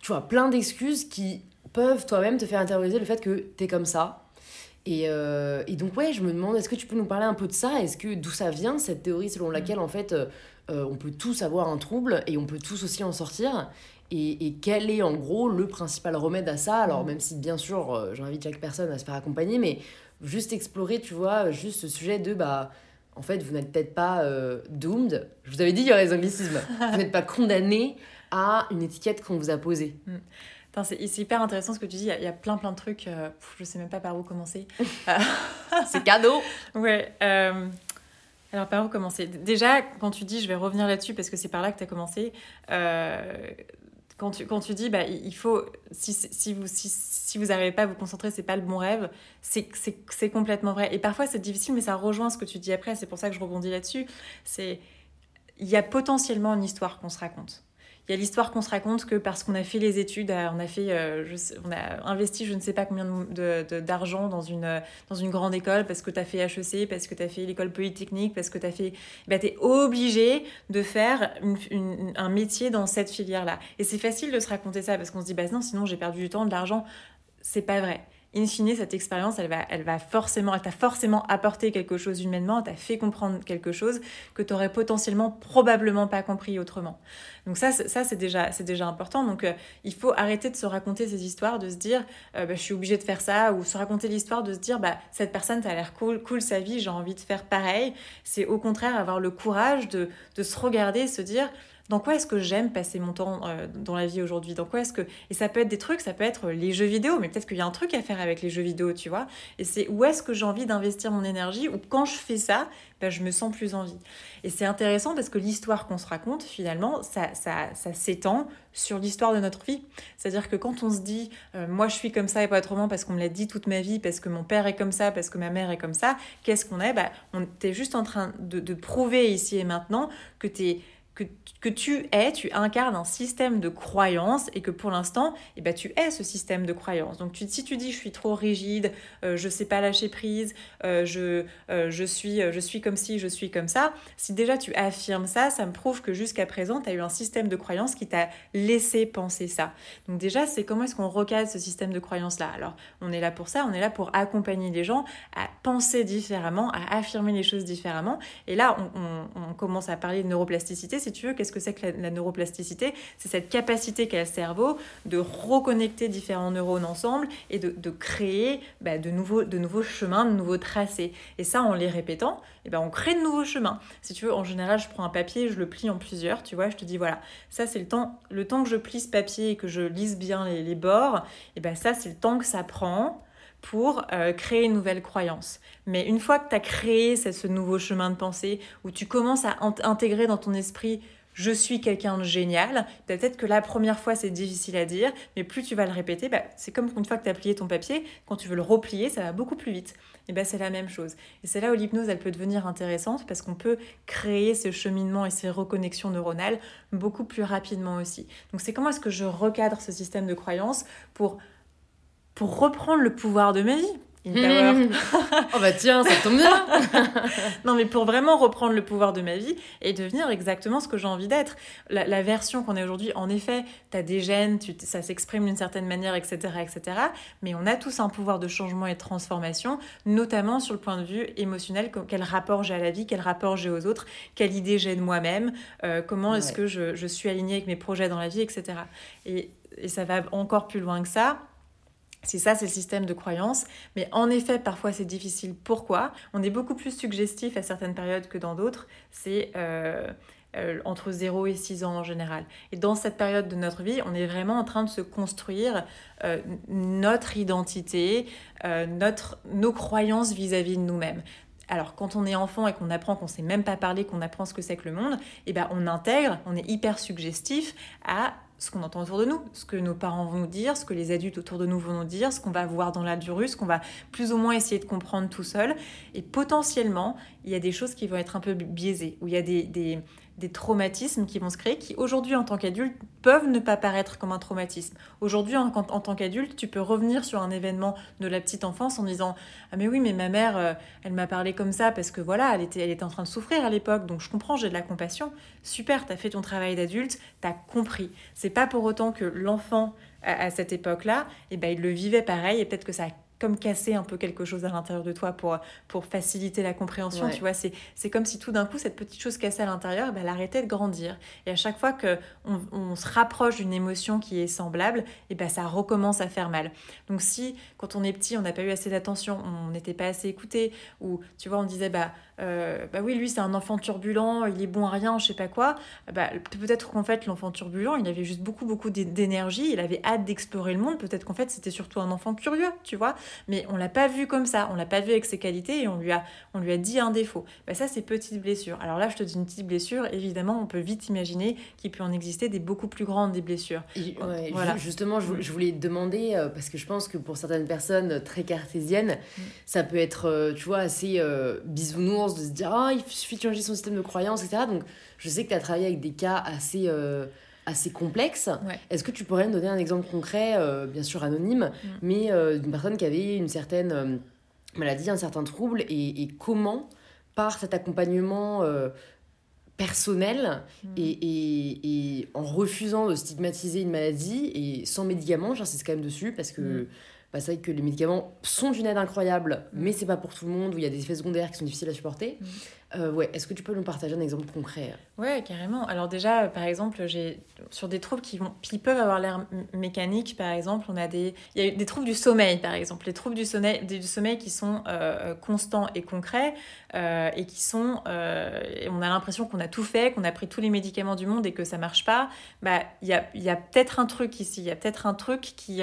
tu vois, plein d'excuses qui peuvent toi-même te faire intérioriser le fait que t'es comme ça. Et donc, je me demande, est-ce que tu peux nous parler un peu de ça ? Est-ce que d'où ça vient, cette théorie selon laquelle, en fait, on peut tous avoir un trouble et on peut tous aussi en sortir. Et quel est en gros le principal remède à ça? Alors même si bien sûr j'invite chaque personne à se faire accompagner, mais juste explorer, tu vois, juste ce sujet de bah en fait vous n'êtes peut-être pas doomed, je vous avais dit il y aurait les anglicismes, vous n'êtes pas condamné à une étiquette qu'on vous a posée. Putain, c'est hyper intéressant ce que tu dis, il y a plein de trucs, je sais même pas par où commencer. C'est cadeau. Ouais. Alors, par où commencer? Déjà, quand tu dis, je vais revenir là-dessus parce que c'est par là que tu as commencé, quand tu dis, bah, il faut, si vous n'arrivez pas à vous concentrer, c'est pas le bon rêve, c'est complètement vrai. Et parfois, c'est difficile, mais ça rejoint ce que tu dis après, c'est pour ça que je rebondis là-dessus. Il y a potentiellement une histoire qu'on se raconte. Il y a l'histoire qu'on se raconte que parce qu'on a fait les études, on a investi je ne sais pas combien d'argent dans une grande école, parce que tu as fait HEC, parce que tu as fait l'école polytechnique, parce que tu as fait... Bah, tu es obligé de faire un métier dans cette filière-là. Et c'est facile de se raconter ça, parce qu'on se dit, bah non, sinon j'ai perdu du temps, de l'argent. C'est pas vrai. In fine, cette expérience, elle t'a forcément apporté quelque chose humainement, elle t'a fait comprendre quelque chose que tu aurais probablement pas compris autrement. Donc ça c'est déjà important. Donc il faut arrêter de se raconter ces histoires, de se dire bah, je suis obligée de faire ça, ou se raconter l'histoire de se dire bah, cette personne, ça a l'air cool sa vie, j'ai envie de faire pareil. C'est au contraire avoir le courage de se regarder et se dire... Dans quoi est-ce que j'aime passer mon temps dans la vie aujourd'hui? Dans quoi est-ce que... Et ça peut être des trucs, ça peut être les jeux vidéo, mais peut-être qu'il y a un truc à faire avec les jeux vidéo, tu vois. Et c'est où est-ce que j'ai envie d'investir mon énergie, ou quand je fais ça, ben, je me sens plus en vie. Et c'est intéressant parce que l'histoire qu'on se raconte, finalement, ça s'étend sur l'histoire de notre vie. C'est-à-dire que quand on se dit moi je suis comme ça et pas autrement parce qu'on me l'a dit toute ma vie, parce que mon père est comme ça, parce que ma mère est comme ça, qu'est-ce qu'on est? Ben, on t'es juste en train de prouver ici et maintenant que tu incarnes un système de croyances et que pour l'instant, eh ben, tu es ce système de croyances. Donc si tu dis je suis trop rigide, je sais pas lâcher prise, je suis comme ci, je suis comme ça, si déjà tu affirmes ça, ça me prouve que jusqu'à présent, tu as eu un système de croyances qui t'a laissé penser ça. Donc déjà, c'est comment est-ce qu'on recadre ce système de croyances-là? Alors, on est là pour ça, on est là pour accompagner les gens à penser différemment, à affirmer les choses différemment. Et là, on commence à parler de neuroplasticité. Si tu veux, qu'est-ce que c'est que la neuroplasticité? C'est cette capacité qu'a le cerveau de reconnecter différents neurones ensemble et de créer bah, de nouveaux chemins, de nouveaux tracés. Et ça, en les répétant, eh ben, on crée de nouveaux chemins. Si tu veux, en général, je prends un papier, je le plie en plusieurs, tu vois, je te dis, voilà, ça c'est le temps que je plie ce papier et que je lisse bien les bords, eh ben, ça c'est le temps que ça prend pour créer une nouvelle croyance. Mais une fois que tu as créé ce nouveau chemin de pensée, où tu commences à intégrer dans ton esprit « je suis quelqu'un de génial », peut-être que la première fois c'est difficile à dire, mais plus tu vas le répéter, bah, c'est comme une fois que tu as plié ton papier, quand tu veux le replier, ça va beaucoup plus vite. Et ben, c'est la même chose. Et c'est là où l'hypnose, elle peut devenir intéressante parce qu'on peut créer ce cheminement et ces reconnexions neuronales beaucoup plus rapidement aussi. Donc c'est comment est-ce que je recadre ce système de croyances pour reprendre le pouvoir de ma vie. InPower. Oh bah tiens, ça tombe bien. Non mais pour vraiment reprendre le pouvoir de ma vie et devenir exactement ce que j'ai envie d'être. La version qu'on est aujourd'hui, en effet, t'as des gènes, ça s'exprime d'une certaine manière, etc., etc. Mais on a tous un pouvoir de changement et de transformation, notamment sur le point de vue émotionnel, quel rapport j'ai à la vie, quel rapport j'ai aux autres, quelle idée j'ai de moi-même, comment est-ce que je suis alignée avec mes projets dans la vie, etc. Et ça va encore plus loin que ça. C'est ça, c'est le système de croyance. Mais en effet, parfois, c'est difficile. Pourquoi? On est beaucoup plus suggestif à certaines périodes que dans d'autres. C'est entre 0 et 6 ans en général. Et dans cette période de notre vie, on est vraiment en train de se construire notre identité, nos croyances vis-à-vis de nous-mêmes. Alors, quand on est enfant et qu'on apprend qu'on ne sait même pas parler, qu'on apprend ce que c'est que le monde, eh ben, on est hyper suggestif à ce qu'on entend autour de nous, ce que nos parents vont nous dire, ce que les adultes autour de nous vont nous dire, ce qu'on va voir dans la durée, ce qu'on va plus ou moins essayer de comprendre tout seul. Et potentiellement, il y a des choses qui vont être un peu biaisées, où il y a des traumatismes qui vont se créer, qui aujourd'hui, en tant qu'adulte, peuvent ne pas paraître comme un traumatisme. Aujourd'hui, en tant qu'adulte, tu peux revenir sur un événement de la petite enfance en disant « Ah mais oui, mais ma mère, elle m'a parlé comme ça parce que voilà, elle était en train de souffrir à l'époque, donc je comprends, j'ai de la compassion. » Super, t'as fait ton travail d'adulte, t'as compris. C'est pas pour autant que l'enfant, à cette époque-là, eh ben, il le vivait pareil et peut-être que ça a comme casser un peu quelque chose à l'intérieur de toi pour faciliter la compréhension, ouais. Tu vois, c'est comme si tout d'un coup, cette petite chose cassée à l'intérieur, elle arrêtait de grandir. Et à chaque fois qu'on se rapproche d'une émotion qui est semblable, et ben, ça recommence à faire mal. Donc si, quand on est petit, on n'a pas eu assez d'attention, on n'était pas assez écouté, ou tu vois, on disait, oui, lui, c'est un enfant turbulent, il est bon à rien, je sais pas quoi, peut-être qu'en fait, l'enfant turbulent, il avait juste beaucoup d'énergie, il avait hâte d'explorer le monde, peut-être qu'en fait, c'était surtout un enfant curieux, tu vois, mais on l'a pas vu comme ça, on l'a pas vu avec ses qualités et on lui a dit un défaut. Ça, c'est petite blessure. Alors là, je te dis une petite blessure, évidemment, on peut vite imaginer qu'il peut en exister des beaucoup plus grandes, des blessures. Ouais, voilà. Justement, je voulais te demander, parce que je pense que pour certaines personnes très cartésiennes, ça peut être, tu vois, assez bisounours de se dire « Ah, il suffit de changer son système de croyance, etc. » Donc, je sais que tu as travaillé avec des cas assez complexe. Ouais. Est-ce que tu pourrais me donner un exemple concret, bien sûr anonyme, mais d'une personne qui avait une certaine maladie, un certain trouble, et comment, par cet accompagnement personnel et en refusant de stigmatiser une maladie et sans médicaments, j'insiste quand même dessus, parce que c'est vrai que les médicaments sont d'une aide incroyable, mais c'est pas pour tout le monde, où il y a des effets secondaires qui sont difficiles à supporter. Est-ce que tu peux nous partager un exemple concret ? Ouais, carrément. Alors déjà, par exemple, sur des troubles qui peuvent avoir l'air mécanique, par exemple, il y a des troubles du sommeil, par exemple. Les troubles du sommeil qui sont constants et concrets et qui sont... on a l'impression qu'on a tout fait, qu'on a pris tous les médicaments du monde et que ça marche pas. Il y a peut-être un truc ici. Il y a peut-être un truc qui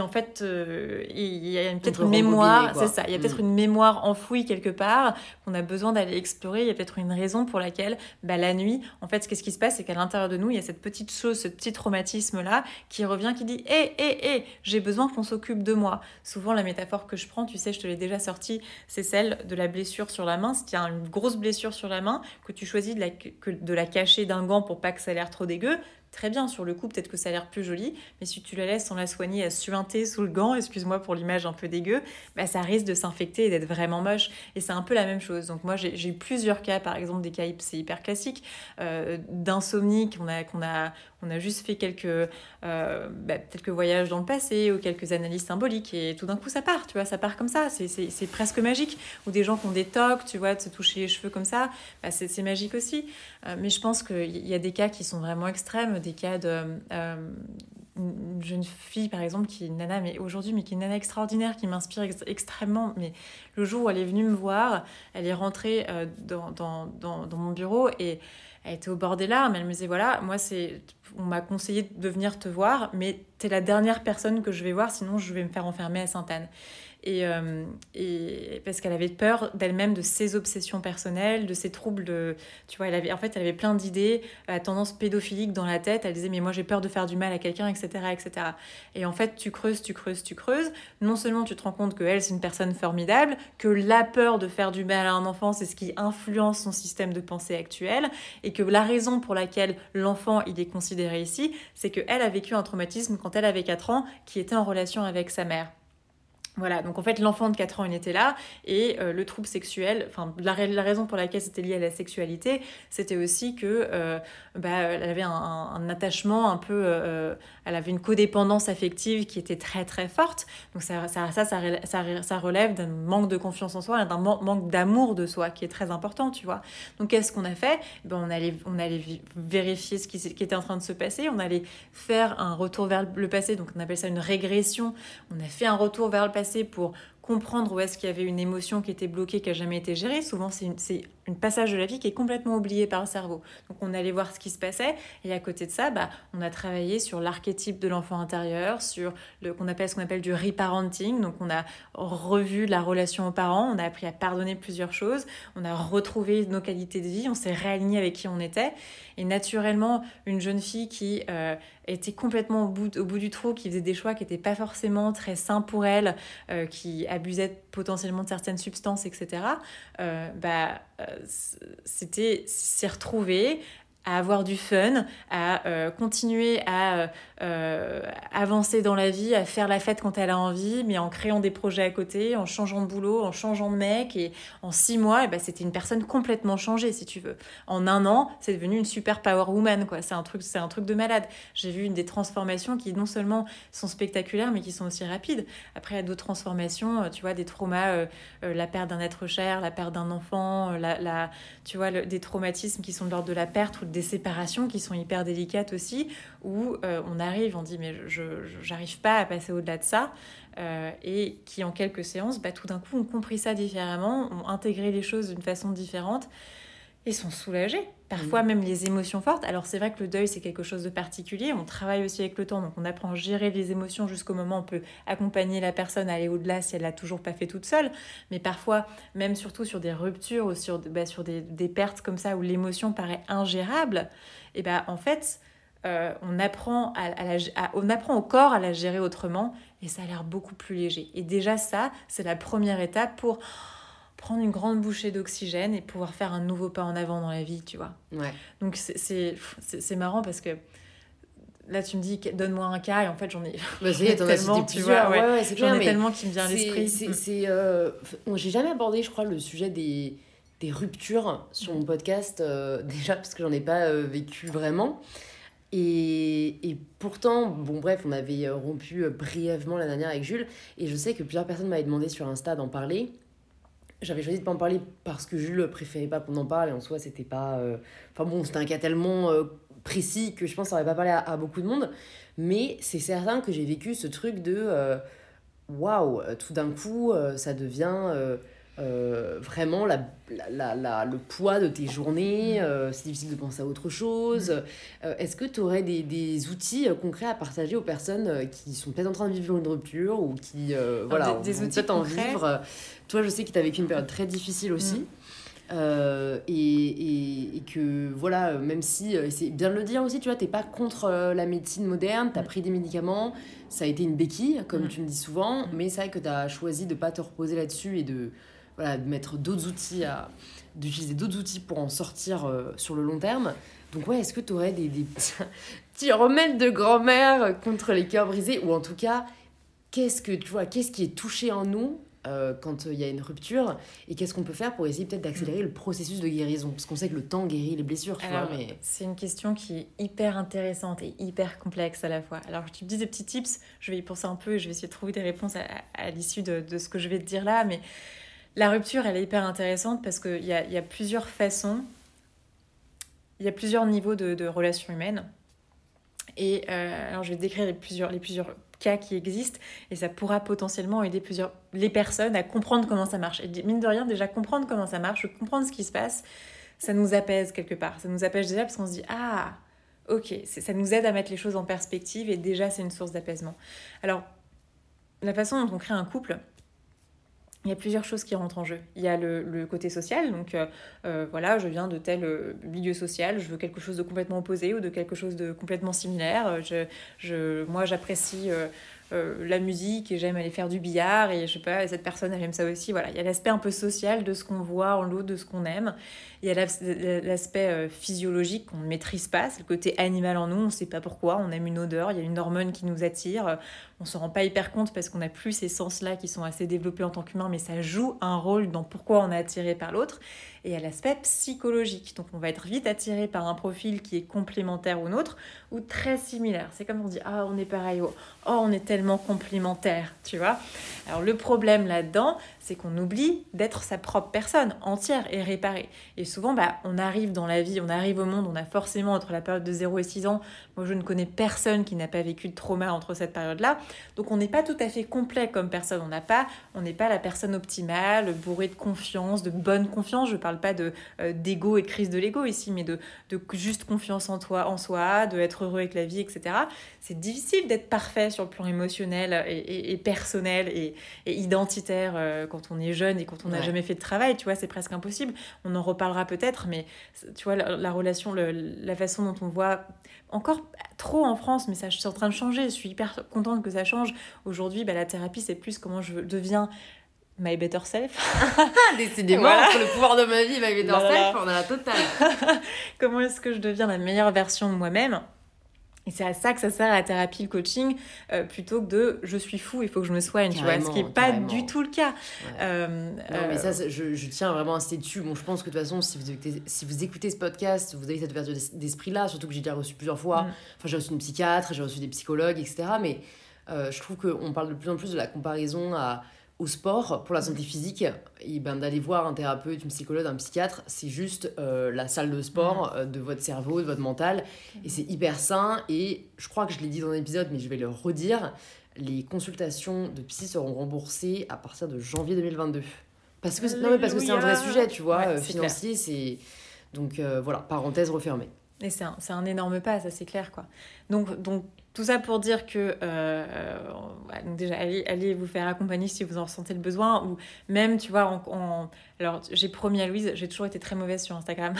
en fait, il y a peut-être une mémoire, c'est ça, il y a peut-être une mémoire enfouie quelque part qu'on a besoin d'aller explorer. Il y a peut-être une raison pour laquelle, la nuit, en fait, qu'est-ce qui se passe, c'est qu'à l'intérieur de nous, il y a cette petite chose, ce petit traumatisme-là qui revient, qui dit « Hé, j'ai besoin qu'on s'occupe de moi ». Souvent, la métaphore que je prends, tu sais, je te l'ai déjà sortie, c'est celle de la blessure sur la main. Si tu as une grosse blessure sur la main, que tu choisis de la cacher d'un gant pour pas que ça ait l'air trop dégueu, très bien, sur le coup, peut-être que ça a l'air plus joli, mais si tu la laisses sans la soigner, à suinter sous le gant, excuse-moi pour l'image un peu dégueu, ça risque de s'infecter et d'être vraiment moche. Et c'est un peu la même chose. Donc moi, j'ai eu plusieurs cas, par exemple, des cas, c'est hyper classique, d'insomnie qu'on a juste fait quelques peut-être que voyages dans le passé ou quelques analyses symboliques et tout d'un coup ça part, tu vois, ça part comme ça, c'est presque magique. Ou des gens qui ont des tocs, tu vois, de se toucher les cheveux comme ça, c'est magique aussi. Mais je pense qu'il y a des cas qui sont vraiment extrêmes, des cas de... une jeune fille par exemple qui est une nana qui est une nana extraordinaire, qui m'inspire extrêmement, mais le jour où elle est venue me voir, elle est rentrée dans mon bureau et elle était au bord des larmes. Elle me disait voilà, moi on m'a conseillé de venir te voir, mais t'es la dernière personne que je vais voir, sinon je vais me faire enfermer à Sainte-Anne. Et parce qu'elle avait peur d'elle-même, de ses obsessions personnelles, de ses troubles, tu vois, elle avait plein d'idées à tendance pédophilique dans la tête. Elle disait mais moi j'ai peur de faire du mal à quelqu'un, etc., etc. Et en fait tu creuses, non seulement tu te rends compte que elle c'est une personne formidable, que la peur de faire du mal à un enfant c'est ce qui influence son système de pensée actuel, et que la raison pour laquelle l'enfant il est considéré ici, c'est que elle a vécu un traumatisme quand elle avait 4 ans qui était en relation avec sa mère. Voilà, donc en fait l'enfant de 4 ans il était là et le trouble sexuel, la raison pour laquelle c'était lié à la sexualité, c'était aussi que elle avait un attachement un peu, elle avait une codépendance affective qui était très très forte, donc ça relève d'un manque de confiance en soi et d'un manque d'amour de soi qui est très important, tu vois. Donc qu'est-ce qu'on a fait ? On allait vérifier ce qui était en train de se passer, on allait faire un retour vers le passé, donc on appelle ça une régression, on a fait un retour vers le passé pour comprendre où est-ce qu'il y avait une émotion qui était bloquée, qui n'a jamais été gérée. Souvent, c'est un passage de la vie qui est complètement oublié par le cerveau. Donc, on allait voir ce qui se passait. Et à côté de ça, on a travaillé sur l'archétype de l'enfant intérieur, sur ce qu'on appelle du reparenting. Donc, on a revu la relation aux parents, on a appris à pardonner plusieurs choses, on a retrouvé nos qualités de vie, on s'est réaligné avec qui on était. Et naturellement, une jeune fille qui... était complètement au bout du trou, qui faisait des choix qui n'étaient pas forcément très sains pour elle, qui abusait potentiellement de certaines substances, etc., s'est retrouvée à avoir du fun, à continuer à avancer dans la vie, à faire la fête quand elle a envie, mais en créant des projets à côté, en changeant de boulot, en changeant de mec. Et en 6 mois, c'était une personne complètement changée, si tu veux. En 1 an, c'est devenu une super power woman, quoi. C'est un truc de malade. J'ai vu des transformations qui non seulement sont spectaculaires, mais qui sont aussi rapides. Après, il y a d'autres transformations, tu vois, des traumas, la perte d'un être cher, la perte d'un enfant, des traumatismes qui sont de l'ordre de la perte ou des séparations qui sont hyper délicates aussi, où on dit mais j'arrive pas à passer au-delà de ça, et qui en quelques séances, tout d'un coup ont compris ça différemment, ont intégré les choses d'une façon différente et sont soulagés. Parfois même les émotions fortes. Alors c'est vrai que le deuil c'est quelque chose de particulier, on travaille aussi avec le temps, donc on apprend à gérer les émotions jusqu'au moment où on peut accompagner la personne à aller au-delà si elle l'a toujours pas fait toute seule. Mais parfois, même surtout sur des ruptures ou sur des pertes comme ça où l'émotion paraît ingérable, on apprend on apprend au corps à la gérer autrement et ça a l'air beaucoup plus léger. Et déjà ça, c'est la première étape pour prendre une grande bouchée d'oxygène et pouvoir faire un nouveau pas en avant dans la vie, tu vois. Ouais. Donc c'est marrant parce que là tu me dis donne-moi un cas et en fait j'en ai tellement, tu vois, j'en ai tellement qui me vient à l'esprit. J'ai jamais abordé, je crois, le sujet des ruptures sur mon podcast déjà parce que j'en ai pas vécu vraiment. Et pourtant, on avait rompu brièvement la dernière avec Jules et je sais que plusieurs personnes m'avaient demandé sur Insta d'en parler. J'avais choisi de ne pas en parler parce que Jules ne préférait pas qu'on en parle et en soi, c'était pas... c'était un cas tellement précis que je pense que ça n'aurait pas parlé à beaucoup de monde. Mais c'est certain que j'ai vécu ce truc de... Waouh, tout d'un coup, ça devient vraiment le poids de tes journées. C'est difficile de penser à autre chose. Est-ce que tu aurais des outils concrets à partager aux personnes qui sont peut-être en train de vivre une rupture ou qui des outils peut-être concrets. En vivre... Toi, je sais que tu as vécu une période très difficile aussi. Et que, même si... c'est bien de le dire aussi, tu vois, t'es pas contre la médecine moderne, t'as pris des médicaments, ça a été une béquille, comme tu me dis souvent, mais c'est vrai que t'as choisi de pas te reposer là-dessus et de mettre d'autres outils d'utiliser d'autres outils pour en sortir sur le long terme. Donc ouais, est-ce que t'aurais des petits remèdes de grand-mère contre les cœurs brisés, ou en tout cas, qu'est-ce qui est touché en nous quand il y a une rupture, et qu'est-ce qu'on peut faire pour essayer peut-être d'accélérer le processus de guérison, parce qu'on sait que le temps guérit les blessures. Alors, tu vois, mais... C'est une question qui est hyper intéressante et hyper complexe à la fois. Alors tu me dis des petits tips, je vais y penser un peu et je vais essayer de trouver des réponses à l'issue de ce que je vais te dire là, mais la rupture elle est hyper intéressante parce qu'il y a plusieurs façons, il y a plusieurs niveaux de relations humaines, et alors je vais décrire les plusieurs cas qui existent, et ça pourra potentiellement aider les personnes à comprendre comment ça marche. Et mine de rien, déjà comprendre comment ça marche, comprendre ce qui se passe, ça nous apaise quelque part. Ça nous apaise déjà parce qu'on se dit « Ah, ok », ça nous aide à mettre les choses en perspective, et déjà c'est une source d'apaisement. Alors, la façon dont on crée un couple... Il y a plusieurs choses qui rentrent en jeu. Il y a le côté social, donc je viens de tel milieu social, je veux quelque chose de complètement opposé ou de quelque chose de complètement similaire. Moi, j'apprécie la musique et j'aime aller faire du billard et je sais pas, cette personne elle aime ça aussi. Voilà, il y a l'aspect un peu social de ce qu'on voit en l'autre, de ce qu'on aime. Il y a l'aspect physiologique qu'on ne maîtrise pas, c'est le côté animal en nous, on ne sait pas pourquoi, on aime une odeur, il y a une hormone qui nous attire, on ne se rend pas hyper compte parce qu'on n'a plus ces sens-là qui sont assez développés en tant qu'humain, mais ça joue un rôle dans pourquoi on est attiré par l'autre. Et il y a l'aspect psychologique, donc on va être vite attiré par un profil qui est complémentaire au nôtre ou très similaire. C'est comme on dit « Ah, on est pareil » ou « Oh, on est tellement complémentaire », tu vois. Alors le problème là-dedans, c'est qu'on oublie d'être sa propre personne, entière et réparée. Et souvent, on arrive dans la vie, on arrive au monde, on a forcément entre la période de 0 et 6 ans, moi je ne connais personne qui n'a pas vécu de trauma entre cette période-là, donc on n'est pas tout à fait complet comme personne, on n'est pas la personne optimale, bourrée de confiance, de bonne confiance, je parle pas d'ego et de crise de l'ego ici, mais de juste confiance en toi, en soi, de être heureux avec la vie, etc. C'est difficile d'être parfait sur le plan émotionnel et personnel et identitaire quand on est jeune et quand on n'a jamais fait de travail, tu vois, c'est presque impossible. On en reparlera peut-être, mais tu vois, la relation, la façon dont on voit encore trop en France, mais ça, je suis en train de changer, je suis hyper contente que ça change. Aujourd'hui, la thérapie, c'est plus comment je deviens My Better Self. Décidément, voilà. Entre le pouvoir de ma vie et My Better Self, on a la totale. Comment est-ce que je deviens la meilleure version de moi-même ? Et c'est à ça que ça sert la thérapie, le coaching, plutôt que de « je suis fou, il faut que je me soigne », tu vois, ce qui n'est pas du tout le cas. Ouais. Non, mais ça, je tiens vraiment à citer dessus. Bon, je pense que de toute façon, si vous écoutez ce podcast, vous avez cette ouverture d'esprit-là, surtout que j'ai déjà reçu plusieurs fois. Enfin, j'ai reçu une psychiatre, j'ai reçu des psychologues, etc. Mais je trouve qu'on parle de plus en plus de la comparaison au sport, pour la santé physique, et ben d'aller voir un thérapeute, une psychologue, un psychiatre, c'est juste la salle de sport de votre cerveau, de votre mental, et c'est hyper sain. Et je crois que je l'ai dit dans un épisode, mais je vais le redire, les consultations de psy seront remboursées à partir de janvier 2022. Parce que c'est un vrai sujet, tu vois, ouais, financier, c'est... Donc voilà, parenthèse refermée. Et c'est un énorme pas, ça c'est clair, quoi. Donc tout ça pour dire que donc déjà allez vous faire accompagner si vous en ressentez le besoin, ou même tu vois alors j'ai promis à Louise, j'ai toujours été très mauvaise sur Instagram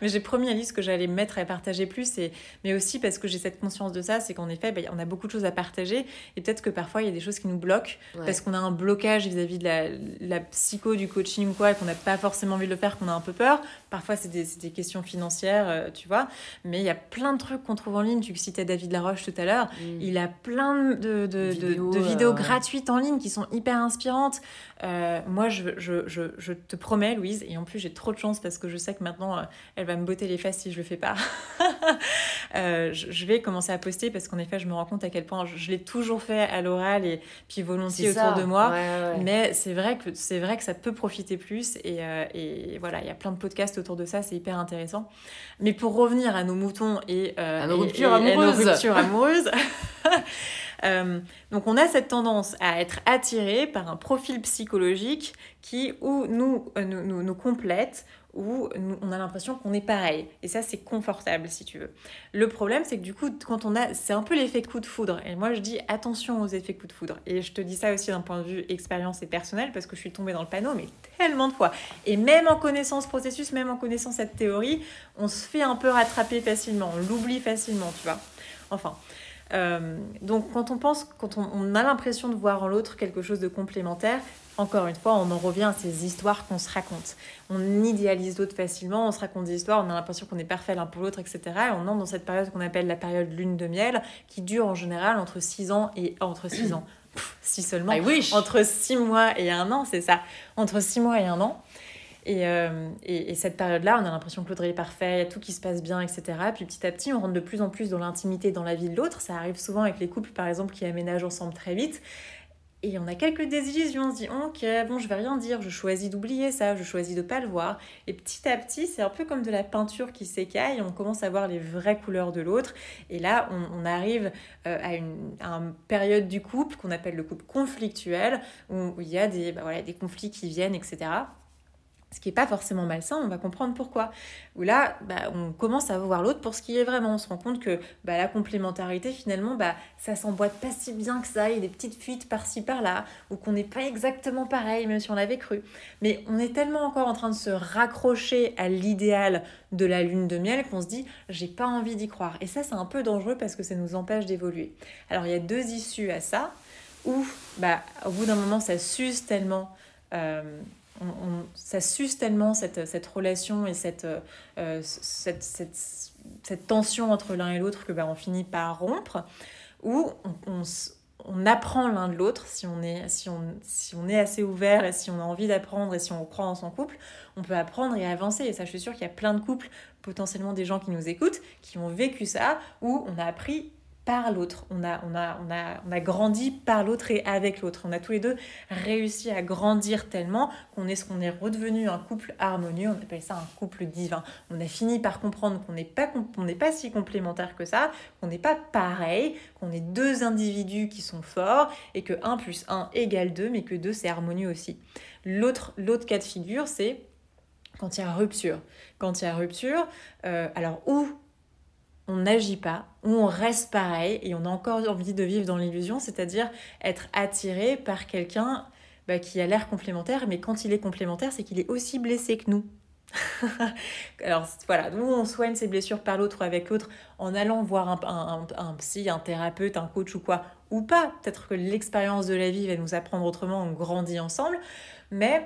mais j'ai promis à Louise que j'allais me mettre à partager plus, mais aussi parce que j'ai cette conscience de ça, c'est qu'en effet on a beaucoup de choses à partager et peut-être que parfois il y a des choses qui nous bloquent parce qu'on a un blocage vis-à-vis de la psycho, du coaching ou quoi, et qu'on n'a pas forcément envie de le faire, qu'on a un peu peur. Parfois c'est des questions financières, tu vois, mais il y a plein de trucs qu'on trouve en ligne. Tu citais David Laroche tout à l'heure, il a plein de vidéos gratuites en ligne qui sont hyper inspirantes. Moi je te promets, Louise, et en plus j'ai trop de chance parce que je sais que maintenant elle va me botter les fesses si je le fais pas je vais commencer à poster, parce qu'en effet je me rends compte à quel point je l'ai toujours fait à l'oral et puis volontiers autour de moi, mais c'est vrai que ça peut profiter plus, et voilà, il y a plein de podcasts autour de ça, c'est hyper intéressant. Mais pour revenir à nos moutons et à nos ruptures amoureuses. Donc on a cette tendance à être attiré par un profil psychologique qui ou nous complète, ou on a l'impression qu'on est pareil, et ça c'est confortable si tu veux. Le problème c'est que du coup c'est un peu l'effet coup de foudre, et moi je dis attention aux effets coup de foudre, et je te dis ça aussi d'un point de vue expérience et personnel, parce que je suis tombée dans le panneau mais tellement de fois, et même en connaissant ce processus, même en connaissant cette théorie, on se fait un peu rattraper facilement, on l'oublie facilement, tu vois. Enfin, donc quand on a l'impression de voir en l'autre quelque chose de complémentaire, encore une fois, on en revient à ces histoires qu'on se raconte. On idéalise l'autre facilement, on se raconte des histoires, on a l'impression qu'on est parfait l'un pour l'autre, etc. Et on entre dans cette période qu'on appelle la période lune de miel, qui dure en général entre 6 mois et 1 an, c'est ça. Entre 6 mois et 1 an. Et cette période-là, on a l'impression que l'autre est parfait, il y a tout qui se passe bien, etc. Puis petit à petit, on rentre de plus en plus dans l'intimité, dans la vie de l'autre. Ça arrive souvent avec les couples, par exemple, qui aménagent ensemble très vite. Et on a quelques désillusions, on se dit « Ok, bon, je vais rien dire, je choisis d'oublier ça, je choisis de pas le voir. » Et petit à petit, c'est un peu comme de la peinture qui s'écaille, on commence à voir les vraies couleurs de l'autre. Et là, on arrive à une période du couple qu'on appelle le couple conflictuel, où il y a des conflits qui viennent, etc. Ce qui n'est pas forcément malsain, on va comprendre pourquoi. Où là, on commence à voir l'autre pour ce qu'il est vraiment. On se rend compte que la complémentarité, finalement, ça ne s'emboîte pas si bien que ça. Il y a des petites fuites par-ci, par-là, ou qu'on n'est pas exactement pareil, même si on l'avait cru. Mais on est tellement encore en train de se raccrocher à l'idéal de la lune de miel qu'on se dit « j'ai pas envie d'y croire ». Et ça, c'est un peu dangereux parce que ça nous empêche d'évoluer. Alors, il y a 2 issues à ça, où au bout d'un moment, ça s'use tellement... ça suce tellement cette relation et cette tension entre l'un et l'autre que on finit par rompre, ou on apprend l'un de l'autre. Si on est assez ouvert et si on a envie d'apprendre et si on croit en son couple, on peut apprendre et avancer. Et ça, je suis sûre qu'il y a plein de couples, potentiellement des gens qui nous écoutent, qui ont vécu ça, où on a appris par l'autre, on a grandi par l'autre et avec l'autre. On a tous les 2 réussi à grandir tellement qu'on est ce qu'on est redevenu, un couple harmonieux, on appelle ça un couple divin. On a fini par comprendre qu'on n'est pas si complémentaires que ça, qu'on n'est pas pareil, qu'on est 2 individus qui sont forts et que 1 + 1 = 2, mais que 2 c'est harmonieux aussi. L'autre cas de figure, c'est quand il y a rupture. Quand il y a rupture, alors où on n'agit pas, ou on reste pareil et on a encore envie de vivre dans l'illusion, c'est-à-dire être attiré par quelqu'un qui a l'air complémentaire, mais quand il est complémentaire, c'est qu'il est aussi blessé que nous. Alors voilà, nous on soigne ses blessures par l'autre ou avec l'autre en allant voir un psy, un thérapeute, un coach ou quoi, ou pas. Peut-être que l'expérience de la vie va nous apprendre autrement, on grandit ensemble. Mais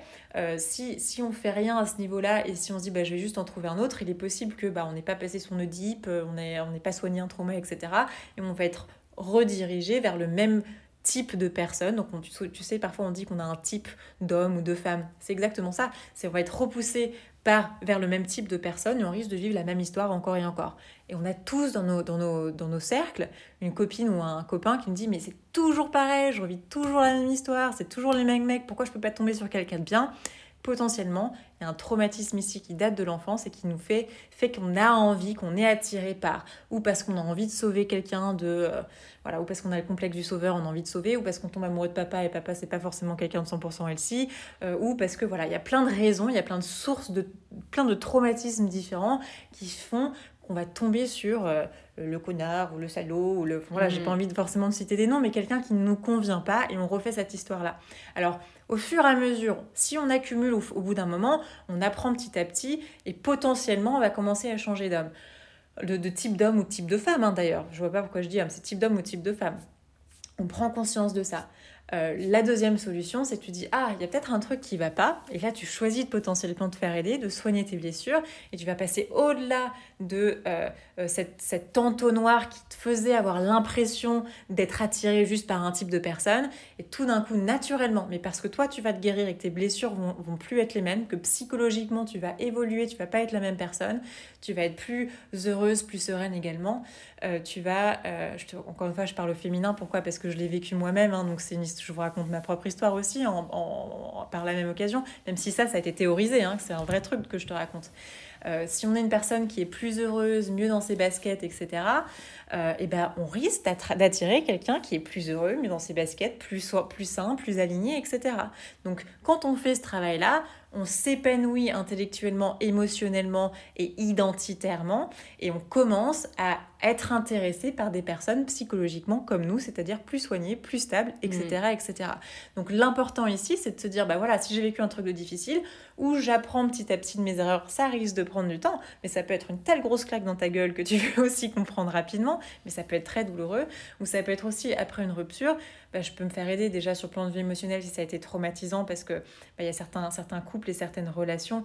si on ne fait rien à ce niveau-là et si on se dit je vais juste en trouver un autre, il est possible que on n'ait pas passé son Oedipe, on n'ait pas soigné un trauma, etc. Et on va être redirigé vers le même type de personne. Donc tu sais, parfois on dit qu'on a un type d'homme ou de femme. C'est exactement ça. On va être repoussé vers le même type de personne et on risque de vivre la même histoire encore et encore. Et on a tous dans nos cercles une copine ou un copain qui me dit « mais c'est toujours pareil, je revis toujours la même histoire, c'est toujours les mêmes mecs, pourquoi je peux pas tomber sur quelqu'un de bien ?» Potentiellement, il y a un traumatisme ici qui date de l'enfance et qui nous fait qu'on a envie, qu'on est attiré par, ou parce qu'on a envie de sauver quelqu'un ou parce qu'on a le complexe du sauveur, on a envie de sauver, ou parce qu'on tombe amoureux de papa et papa c'est pas forcément quelqu'un de 100% LC, ou parce que il y a plein de raisons, il y a plein de sources, plein de traumatismes différents qui font qu'on va tomber sur le connard ou le salaud ou j'ai pas envie forcément de citer des noms, mais quelqu'un qui ne nous convient pas et on refait cette histoire-là. Alors, au fur et à mesure, si on accumule au bout d'un moment, on apprend petit à petit et potentiellement on va commencer à changer d'homme, de type d'homme ou type de femme d'ailleurs. Je vois pas pourquoi je dis c'est type d'homme ou type de femme. On prend conscience de ça. La deuxième solution, c'est que tu dis « Ah, il y a peut-être un truc qui va pas ». Et là, tu choisis de potentiellement te faire aider, de soigner tes blessures. Et tu vas passer au-delà de cet entonnoir qui te faisait avoir l'impression d'être attiré juste par un type de personne. Et tout d'un coup, naturellement, mais parce que toi, tu vas te guérir et que tes blessures vont plus être les mêmes, que psychologiquement, tu vas évoluer, tu vas pas être la même personne. Tu vas être plus heureuse, plus sereine également. Encore une fois, je parle au féminin. Pourquoi ? Parce que je l'ai vécu moi-même. Donc, c'est une histoire. Je vous raconte ma propre histoire aussi par la même occasion, même si ça a été théorisé, c'est un vrai truc que je te raconte. Si on est une personne qui est plus heureuse, mieux dans ses baskets, etc., on risque d'attirer quelqu'un qui est plus heureux, mieux dans ses baskets, plus sain, plus aligné, etc. Donc, quand on fait ce travail-là, on s'épanouit intellectuellement, émotionnellement et identitairement et on commence à être intéressé par des personnes psychologiquement comme nous, c'est-à-dire plus soignées, plus stables, etc., etc. Donc l'important ici, c'est de se dire, si j'ai vécu un truc de difficile ou j'apprends petit à petit de mes erreurs, ça risque de prendre du temps, mais ça peut être une telle grosse claque dans ta gueule que tu veux aussi comprendre rapidement, mais ça peut être très douloureux ou ça peut être aussi après une rupture, je peux me faire aider déjà sur le plan de vie émotionnelle si ça a été traumatisant parce que y a certains couples et certaines relations.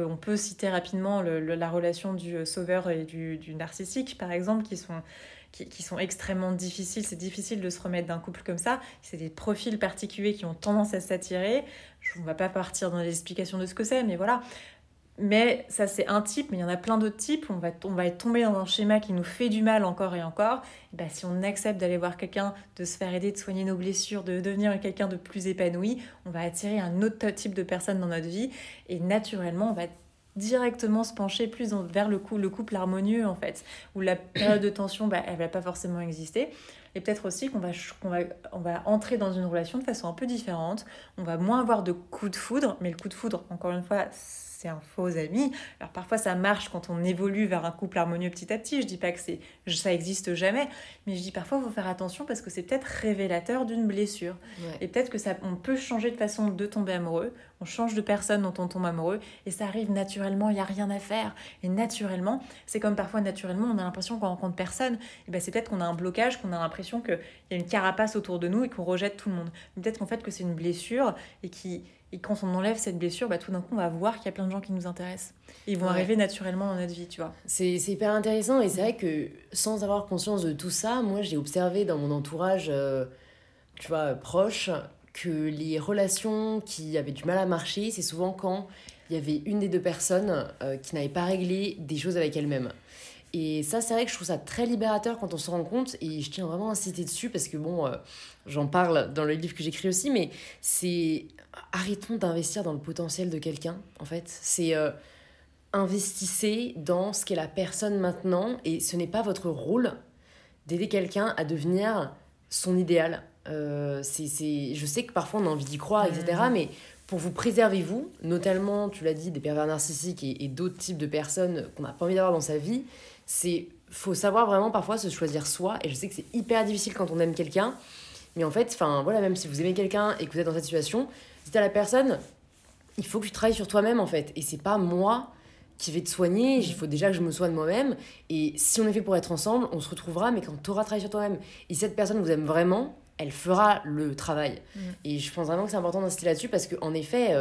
On peut citer rapidement la relation du sauveur et du narcissique, par exemple, qui sont extrêmement difficiles. C'est difficile de se remettre d'un couple comme ça. C'est des profils particuliers qui ont tendance à s'attirer. On ne va pas partir dans l'explication de ce que c'est, mais voilà. Mais ça, c'est un type, mais il y en a plein d'autres types. On va être tombé dans un schéma qui nous fait du mal encore et encore. Si on accepte d'aller voir quelqu'un, de se faire aider, de soigner nos blessures, de devenir quelqu'un de plus épanoui, on va attirer un autre type de personne dans notre vie. Et naturellement, on va directement se pencher plus vers le couple harmonieux, en fait, où la période de tension, elle ne va pas forcément exister. Et peut-être aussi qu'on va entrer dans une relation de façon un peu différente. On va moins avoir de coup de foudre. Mais le coup de foudre, encore une fois, c'est un faux ami. Alors parfois ça marche quand on évolue vers un couple harmonieux petit à petit, je dis pas que ça existe jamais, mais je dis parfois il faut faire attention parce que c'est peut-être révélateur d'une blessure. Ouais. Et peut-être que on peut changer de façon de tomber amoureux, on change de personne dont on tombe amoureux et ça arrive naturellement, il n'y a rien à faire. Et naturellement, c'est comme parfois naturellement on a l'impression qu'on rencontre personne, et c'est peut-être qu'on a un blocage, qu'on a l'impression qu'il y a une carapace autour de nous et qu'on rejette tout le monde. Mais peut-être qu'en fait que c'est une blessure et quand on enlève cette blessure, tout d'un coup, on va voir qu'il y a plein de gens qui nous intéressent. Ils vont arriver naturellement dans notre vie, tu vois. C'est hyper intéressant. Et c'est vrai que sans avoir conscience de tout ça, moi, j'ai observé dans mon entourage, proche, que les relations qui avaient du mal à marcher, c'est souvent quand il y avait une des deux personnes qui n'avait pas réglé des choses avec elle-même. Et ça, c'est vrai que je trouve ça très libérateur quand on se rend compte. Et je tiens vraiment à insister dessus parce que j'en parle dans le livre que j'écris aussi, mais c'est... Arrêtons d'investir dans le potentiel de quelqu'un, en fait. C'est investissez dans ce qu'est la personne maintenant. Et ce n'est pas votre rôle d'aider quelqu'un à devenir son idéal. Je sais que parfois, on a envie d'y croire, etc. Mais pour vous préserver, vous, notamment, tu l'as dit, des pervers narcissiques et d'autres types de personnes qu'on n'a pas envie d'avoir dans sa vie, il faut savoir vraiment parfois se choisir soi. Et je sais que c'est hyper difficile quand on aime quelqu'un. Mais en fait, même si vous aimez quelqu'un et que vous êtes dans cette situation, dites à la personne, il faut que tu travailles sur toi-même, en fait. Et c'est pas moi qui va te soigner, il faut déjà que je me soigne moi-même, et si on est fait pour être ensemble, on se retrouvera, mais quand tu auras travaillé sur toi-même. Et si cette personne vous aime vraiment, elle fera le travail. Et je pense vraiment que c'est important d'insister là-dessus, parce qu'en effet,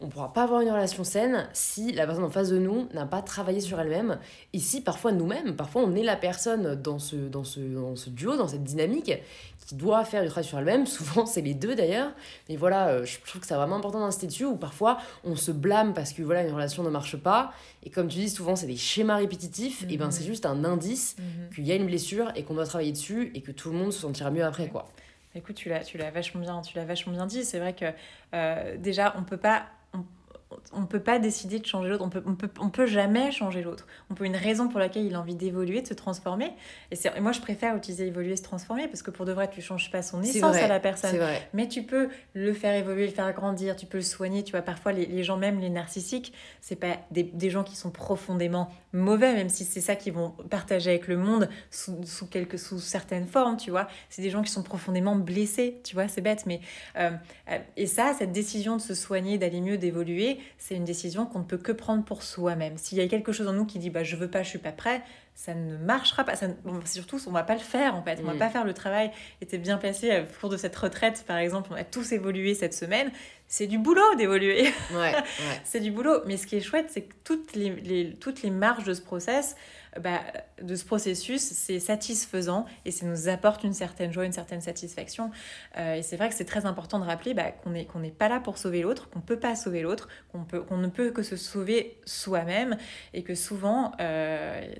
on ne pourra pas avoir une relation saine si la personne en face de nous n'a pas travaillé sur elle-même, et si parfois nous-mêmes, parfois on est la personne dans ce duo, dans cette dynamique, qui doit faire du travail sur elle-même, souvent c'est les deux d'ailleurs, mais voilà, je trouve que c'est vraiment important d'insister dessus, où parfois on se blâme parce que voilà, une relation ne marche pas, et comme tu dis, souvent c'est des schémas répétitifs, et ben c'est juste un indice qu'il y a une blessure et qu'on doit travailler dessus, et que tout le monde se sentira mieux après, quoi. Écoute, tu l'as vachement bien dit, c'est vrai que déjà on peut pas décider de changer l'autre, on peut jamais changer l'autre. On peut une raison pour laquelle il a envie d'évoluer, de se transformer. Et moi, je préfère utiliser évoluer, se transformer, parce que pour de vrai, tu changes pas son essence à la personne. Mais tu peux le faire évoluer, le faire grandir, tu peux le soigner. Tu vois, parfois, les gens, même les narcissiques, c'est pas des gens qui sont profondément mauvais, même si c'est ça qu'ils vont partager avec le monde sous certaines formes, tu vois. C'est des gens qui sont profondément blessés, tu vois, c'est bête. Mais, et ça, cette décision de se soigner, d'aller mieux, d'évoluer, c'est une décision qu'on ne peut que prendre pour soi-même. S'il y a quelque chose en nous qui dit je veux pas, je suis pas prêt, ça ne marchera pas. Surtout, on va pas le faire en fait. On va pas faire le travail. Et t'es bien placé au cours de cette retraite, par exemple, on a tous évolué cette semaine. C'est du boulot d'évoluer. Ouais. C'est du boulot. Mais ce qui est chouette, c'est que toutes les marges de ce process, de ce processus, c'est satisfaisant et ça nous apporte une certaine joie, une certaine satisfaction. Et c'est vrai que c'est très important de rappeler qu'on n'est pas là pour sauver l'autre, qu'on peut pas sauver l'autre, qu'on ne peut que se sauver soi-même, et que souvent,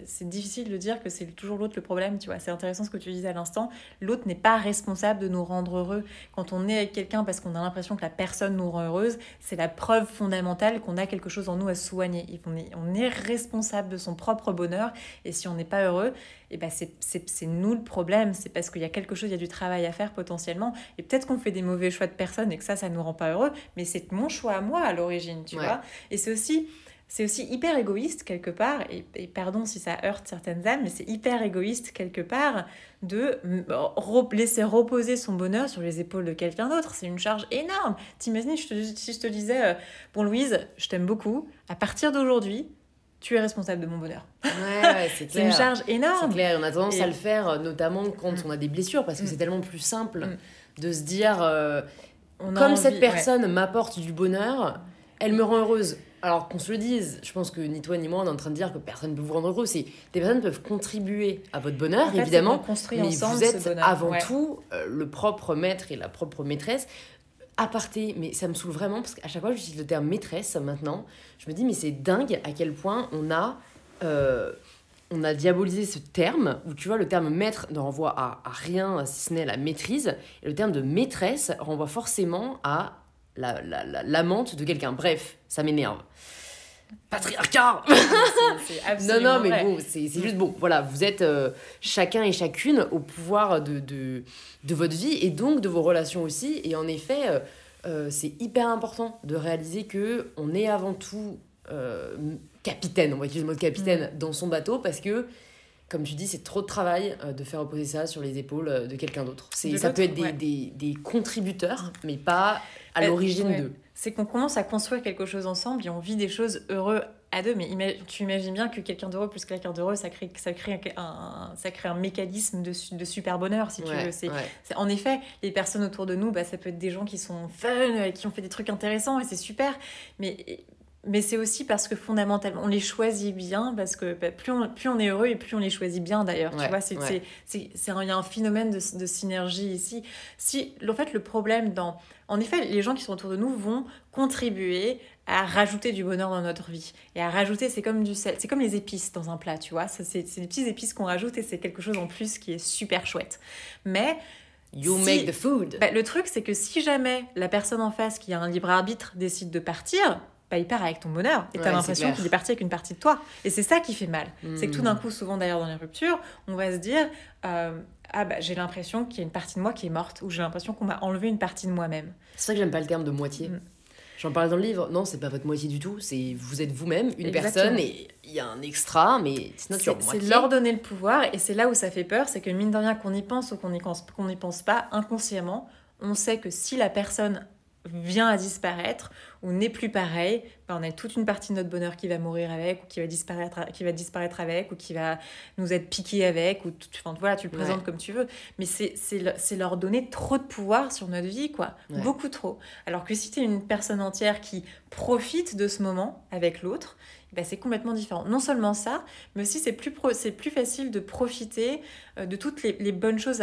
c'est difficile de dire que c'est toujours l'autre le problème. Tu vois, c'est intéressant ce que tu disais à l'instant. L'autre n'est pas responsable de nous rendre heureux. Quand on est avec quelqu'un parce qu'on a l'impression que la personne nous rend heureuse, c'est la preuve fondamentale qu'on a quelque chose en nous à soigner. On est responsable de son propre bonheur, et si on n'est pas heureux, c'est nous le problème. C'est parce qu'il y a quelque chose, il y a du travail à faire potentiellement, et peut-être qu'on fait des mauvais choix de personnes et que ça nous rend pas heureux, mais c'est mon choix à moi à l'origine, tu vois. Et c'est aussi hyper égoïste quelque part, et pardon si ça heurte certaines âmes, mais c'est hyper égoïste quelque part de laisser reposer son bonheur sur les épaules de quelqu'un d'autre. C'est une charge énorme. T'imagines si je te disais bon Louise, je t'aime beaucoup, à partir d'aujourd'hui tu es responsable de mon bonheur. Ouais, c'est clair. C'est une charge énorme. C'est clair, on a tendance à le faire, notamment quand on a des blessures, parce que c'est tellement plus simple de se dire comme cette personne m'apporte du bonheur, elle me rend heureuse. Alors qu'on se le dise, je pense que ni toi ni moi on est en train de dire que personne ne peut vous rendre heureux. Des personnes peuvent contribuer à votre bonheur, en fait, évidemment, mais vous êtes avant tout le propre maître et la propre maîtresse. Aparté, mais ça me saoule vraiment, parce qu'à chaque fois j'utilise le terme maîtresse maintenant. Je me dis mais c'est dingue à quel point on a diabolisé ce terme, où tu vois, le terme maître ne renvoie à rien si ce n'est à la maîtrise, et le terme de maîtresse renvoie forcément à l'amante de quelqu'un. Bref, ça m'énerve. Patriarcat. C'est non, mais bon, c'est juste bon. Voilà, vous êtes chacun et chacune au pouvoir de votre vie, et donc de vos relations aussi. Et en effet, c'est hyper important de réaliser que on est avant tout capitaine. On va utiliser le mot de capitaine dans son bateau, parce que, comme tu dis, c'est trop de travail de faire reposer ça sur les épaules de quelqu'un d'autre. Ça peut être des contributeurs, mais pas à l'origine d'eux. C'est qu'on commence à construire quelque chose ensemble et on vit des choses heureuses à deux. Mais tu imagines bien que quelqu'un d'heureux plus quelqu'un d'heureux, ça crée un mécanisme de super bonheur, si tu veux. C'est, en effet, les personnes autour de nous, ça peut être des gens qui sont fun, et qui ont fait des trucs intéressants, et c'est super. Mais c'est aussi parce que fondamentalement, on les choisit bien, parce que plus on est heureux et plus on les choisit bien d'ailleurs. Tu vois, il y a un phénomène de synergie ici. En fait, le problème en effet, les gens qui sont autour de nous vont contribuer à rajouter du bonheur dans notre vie. Et à rajouter, c'est comme du sel, c'est comme les épices dans un plat, tu vois. C'est des petites épices qu'on rajoute, et c'est quelque chose en plus qui est super chouette. Mais make the food. Le truc, c'est que si jamais la personne en face qui a un libre arbitre décide de partir, il part avec ton bonheur, et t'as l'impression qu'il est parti avec une partie de toi, et c'est ça qui fait mal. C'est que tout d'un coup, souvent d'ailleurs dans les ruptures, on va se dire j'ai l'impression qu'il y a une partie de moi qui est morte, ou j'ai l'impression qu'on m'a enlevé une partie de moi-même. C'est vrai que j'aime pas le terme de moitié. J'en parlais dans le livre. Non, c'est pas votre moitié du tout, c'est vous êtes vous-même, une personne, et il y a un extra, mais c'est leur donner le pouvoir. Et c'est là où ça fait peur, c'est que mine de rien, qu'on y pense ou qu'on n'y pense pas, inconsciemment on sait que si la personne vient à disparaître on n'est plus pareil, ben on a toute une partie de notre bonheur qui va mourir avec, ou qui va disparaître avec, ou qui va nous être piqué avec, ou enfin, voilà, tu le présentes comme tu veux. Mais c'est leur donner trop de pouvoir sur notre vie, quoi. Ouais. Beaucoup trop. Alors que si tu es une personne entière qui profite de ce moment avec l'autre, ben c'est complètement différent. Non seulement ça, mais aussi c'est plus facile de profiter de toutes les bonnes choses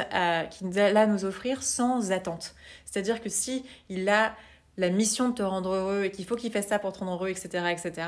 qu'il a à nous offrir sans attente. C'est-à-dire que si il a la mission de te rendre heureux et qu'il faut qu'il fasse ça pour te rendre heureux, etc., etc.,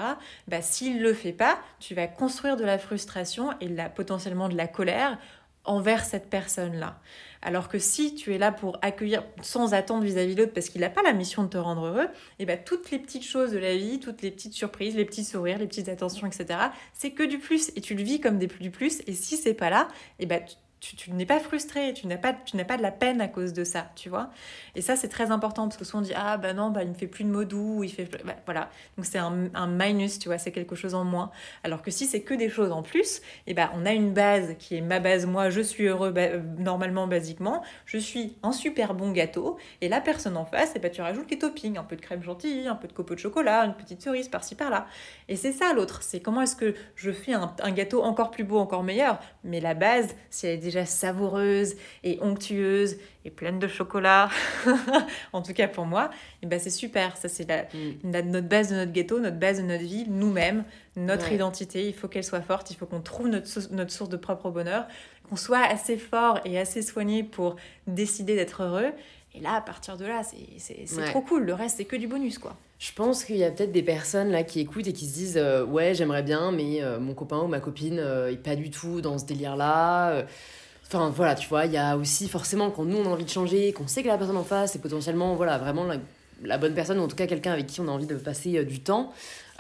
bah, s'il ne le fait pas, tu vas construire de la frustration et potentiellement de la colère envers cette personne-là. Alors que si tu es là pour accueillir sans attendre vis-à-vis de l'autre parce qu'il n'a pas la mission de te rendre heureux, et bah, toutes les petites choses de la vie, toutes les petites surprises, les petits sourires, les petites attentions, etc., c'est que du plus et tu le vis comme du plus. Et si ce n'est pas là, et bah, tu n'es pas frustré, tu n'as pas de la peine à cause de ça, tu vois. Et ça, c'est très important, parce que souvent on dit « Ah, bah non, bah, il ne fait plus de mots doux, il fait... Bah, » voilà. Donc c'est un minus, tu vois, c'est quelque chose en moins. Alors que si c'est que des choses en plus, et bah, on a une base qui est ma base, moi, je suis heureux normalement, basiquement, je suis un super bon gâteau, et la personne en face, et bah, tu rajoutes les toppings, un peu de crème chantilly, un peu de copeaux de chocolat, une petite cerise par-ci, par-là. Et c'est ça l'autre, c'est comment est-ce que je fais un gâteau encore plus beau, encore meilleur, mais la base, si elle est déjà savoureuse et onctueuse et pleine de chocolat, en tout cas pour moi, et ben c'est super. Ça, c'est notre base de notre gâteau, notre base de notre vie, nous-mêmes, notre identité. Il faut qu'elle soit forte, il faut qu'on trouve notre source de propre bonheur, qu'on soit assez fort et assez soigné pour décider d'être heureux. Et là, à partir de là, c'est trop cool. Le reste, c'est que du bonus, quoi. Je pense qu'il y a peut-être des personnes là qui écoutent et qui se disent « Ouais, j'aimerais bien, mais mon copain ou ma copine est pas du tout dans ce délire-là. » Enfin, voilà, tu vois, il y a aussi forcément quand nous, on a envie de changer, qu'on sait que la personne en face est potentiellement voilà, vraiment la bonne personne, ou en tout cas quelqu'un avec qui on a envie de passer du temps,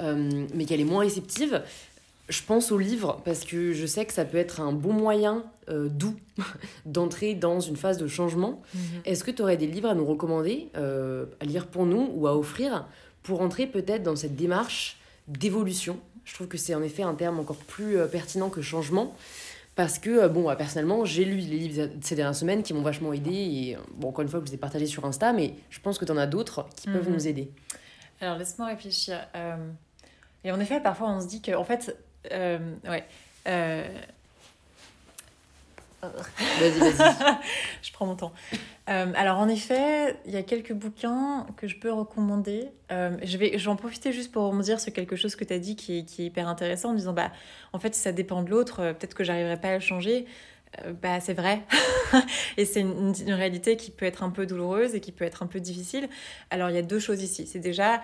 mais qu'elle est moins réceptive. Je pense au livre parce que je sais que ça peut être un bon moyen doux d'entrer dans une phase de changement. Mmh. Est-ce que tu aurais des livres à nous recommander, à lire pour nous ou à offrir pour entrer peut-être dans cette démarche d'évolution? Je trouve que c'est en effet un terme encore plus pertinent que changement, parce que, personnellement, j'ai lu les livres ces dernières semaines qui m'ont vachement aidée. Et, encore une fois, je vous ai partagé sur Insta, mais je pense que tu en as d'autres qui peuvent nous aider. Alors, laisse-moi réfléchir. Et en effet, parfois, on se dit que, en fait... Vas-y. Je prends mon temps. Alors, en effet, il y a quelques bouquins que je peux recommander. Je vais en profiter juste pour rebondir sur quelque chose que tu as dit qui est hyper intéressant, en disant, bah, en fait, si ça dépend de l'autre, peut-être que j'arriverai pas à le changer. Bah, c'est vrai. Et c'est une réalité qui peut être un peu douloureuse et qui peut être un peu difficile. Alors, il y a deux choses ici. C'est déjà...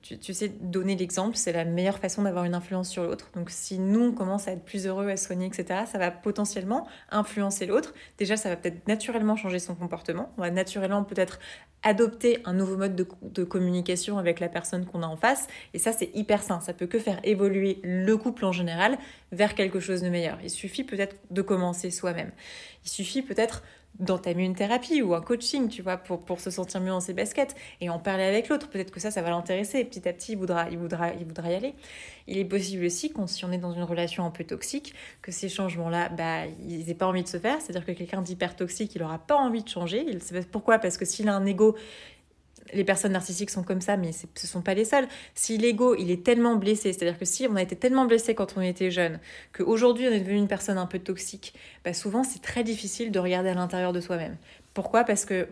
tu sais, donner l'exemple, c'est la meilleure façon d'avoir une influence sur l'autre. Donc si nous, on commence à être plus heureux, à se soigner, etc., ça va potentiellement influencer l'autre. Déjà, ça va peut-être naturellement changer son comportement. On va naturellement peut-être adopter un nouveau mode de communication avec la personne qu'on a en face. Et ça, c'est hyper sain. Ça peut que faire évoluer le couple en général vers quelque chose de meilleur. Il suffit peut-être de commencer soi-même. Il suffit peut-être d'entamer une thérapie ou un coaching, tu vois, pour se sentir mieux dans ses baskets et en parler avec l'autre. Peut-être que ça va l'intéresser. Et petit à petit, il voudra y aller. Il est possible aussi, si on est dans une relation un peu toxique, que ces changements-là, bah, ils n'aient pas envie de se faire. C'est-à-dire que quelqu'un d'hyper toxique, il n'aura pas envie de changer. Pourquoi ? Parce que s'il a un ego... Les personnes narcissiques sont comme ça, mais ce ne sont pas les seules. Si l'ego, il est tellement blessé, c'est-à-dire que si on a été tellement blessé quand on était jeune, qu'aujourd'hui on est devenu une personne un peu toxique, bah souvent c'est très difficile de regarder à l'intérieur de soi-même. Pourquoi ? Parce que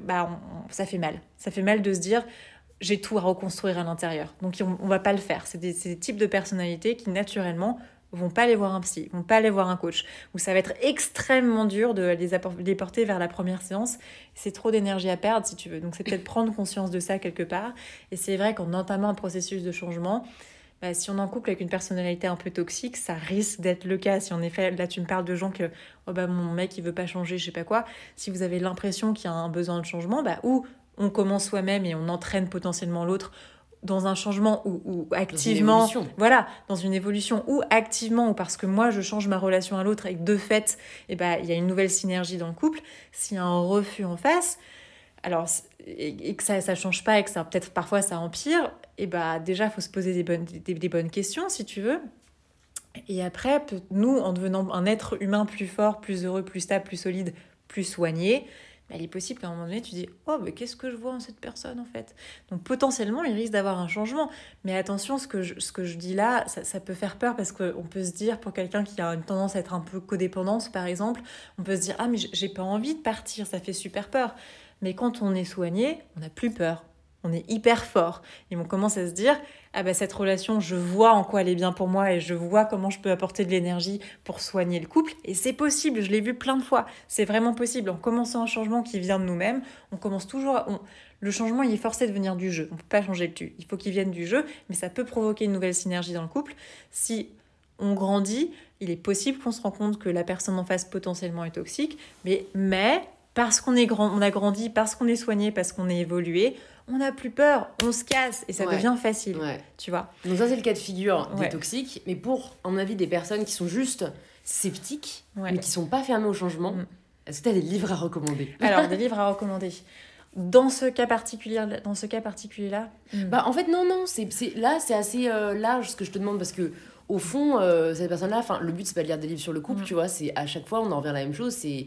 ça fait mal. Ça fait mal de se dire « j'ai tout à reconstruire à l'intérieur ». Donc on ne va pas le faire. C'est des types de personnalités qui naturellement vont pas aller voir un psy, vont pas aller voir un coach, où ça va être extrêmement dur de les porter vers la première séance. C'est trop d'énergie à perdre, si tu veux. Donc c'est peut-être prendre conscience de ça quelque part. Et c'est vrai qu'en entamant un processus de changement, bah, si on est en couple avec une personnalité un peu toxique, ça risque d'être le cas. Si en effet, là tu me parles de gens que mon mec il veut pas changer, je sais pas quoi. Si vous avez l'impression qu'il y a un besoin de changement, ou on commence soi-même et on entraîne potentiellement l'autre dans un changement ou activement, dans une évolution, ou activement, ou parce que moi je change ma relation à l'autre et que de fait il y a une nouvelle synergie dans le couple. S'il y a un refus en face, alors, et que ça change pas, et que ça, peut-être parfois ça empire, déjà il faut se poser des bonnes questions, si tu veux. Et après, nous, en devenant un être humain plus fort, plus heureux, plus stable, plus solide, plus soigné, il est possible qu'à un moment donné, tu dis « Oh, mais qu'est-ce que je vois en cette personne, en fait ?» Donc potentiellement, il risque d'avoir un changement. Mais attention, ce que je dis là, ça peut faire peur parce qu'on peut se dire, pour quelqu'un qui a une tendance à être un peu codépendante, par exemple, on peut se dire « Ah, mais j'ai pas envie de partir, ça fait super peur. » Mais quand on est soigné, on n'a plus peur. On est hyper fort. Et on commence à se dire « Ah bah cette relation, je vois en quoi elle est bien pour moi et je vois comment je peux apporter de l'énergie pour soigner le couple. » Et c'est possible, je l'ai vu plein de fois. C'est vraiment possible. En commençant un changement qui vient de nous-mêmes, on commence toujours... Le changement, il est forcé de venir du jeu. On ne peut pas changer le dessus. Il faut qu'il vienne du jeu, mais ça peut provoquer une nouvelle synergie dans le couple. Si on grandit, il est possible qu'on se rende compte que la personne en face potentiellement est toxique, mais parce qu'on est grand, on a grandi, parce qu'on est soigné, parce qu'on est évolué, on n'a plus peur, on se casse et ça devient facile, tu vois. Donc ça, c'est le cas de figure des toxiques. Mais pour, à mon avis, des personnes qui sont juste sceptiques, mais qui ne sont pas fermées au changement, est-ce que tu as des livres à recommander ? Alors, des livres à recommander. Dans ce cas particulier-là en fait, non. Là, c'est assez large ce que je te demande parce que au fond, cette personne-là, le but, c'est pas de lire des livres sur le couple, tu vois. C'est, à chaque fois, on en revient à la même chose, c'est...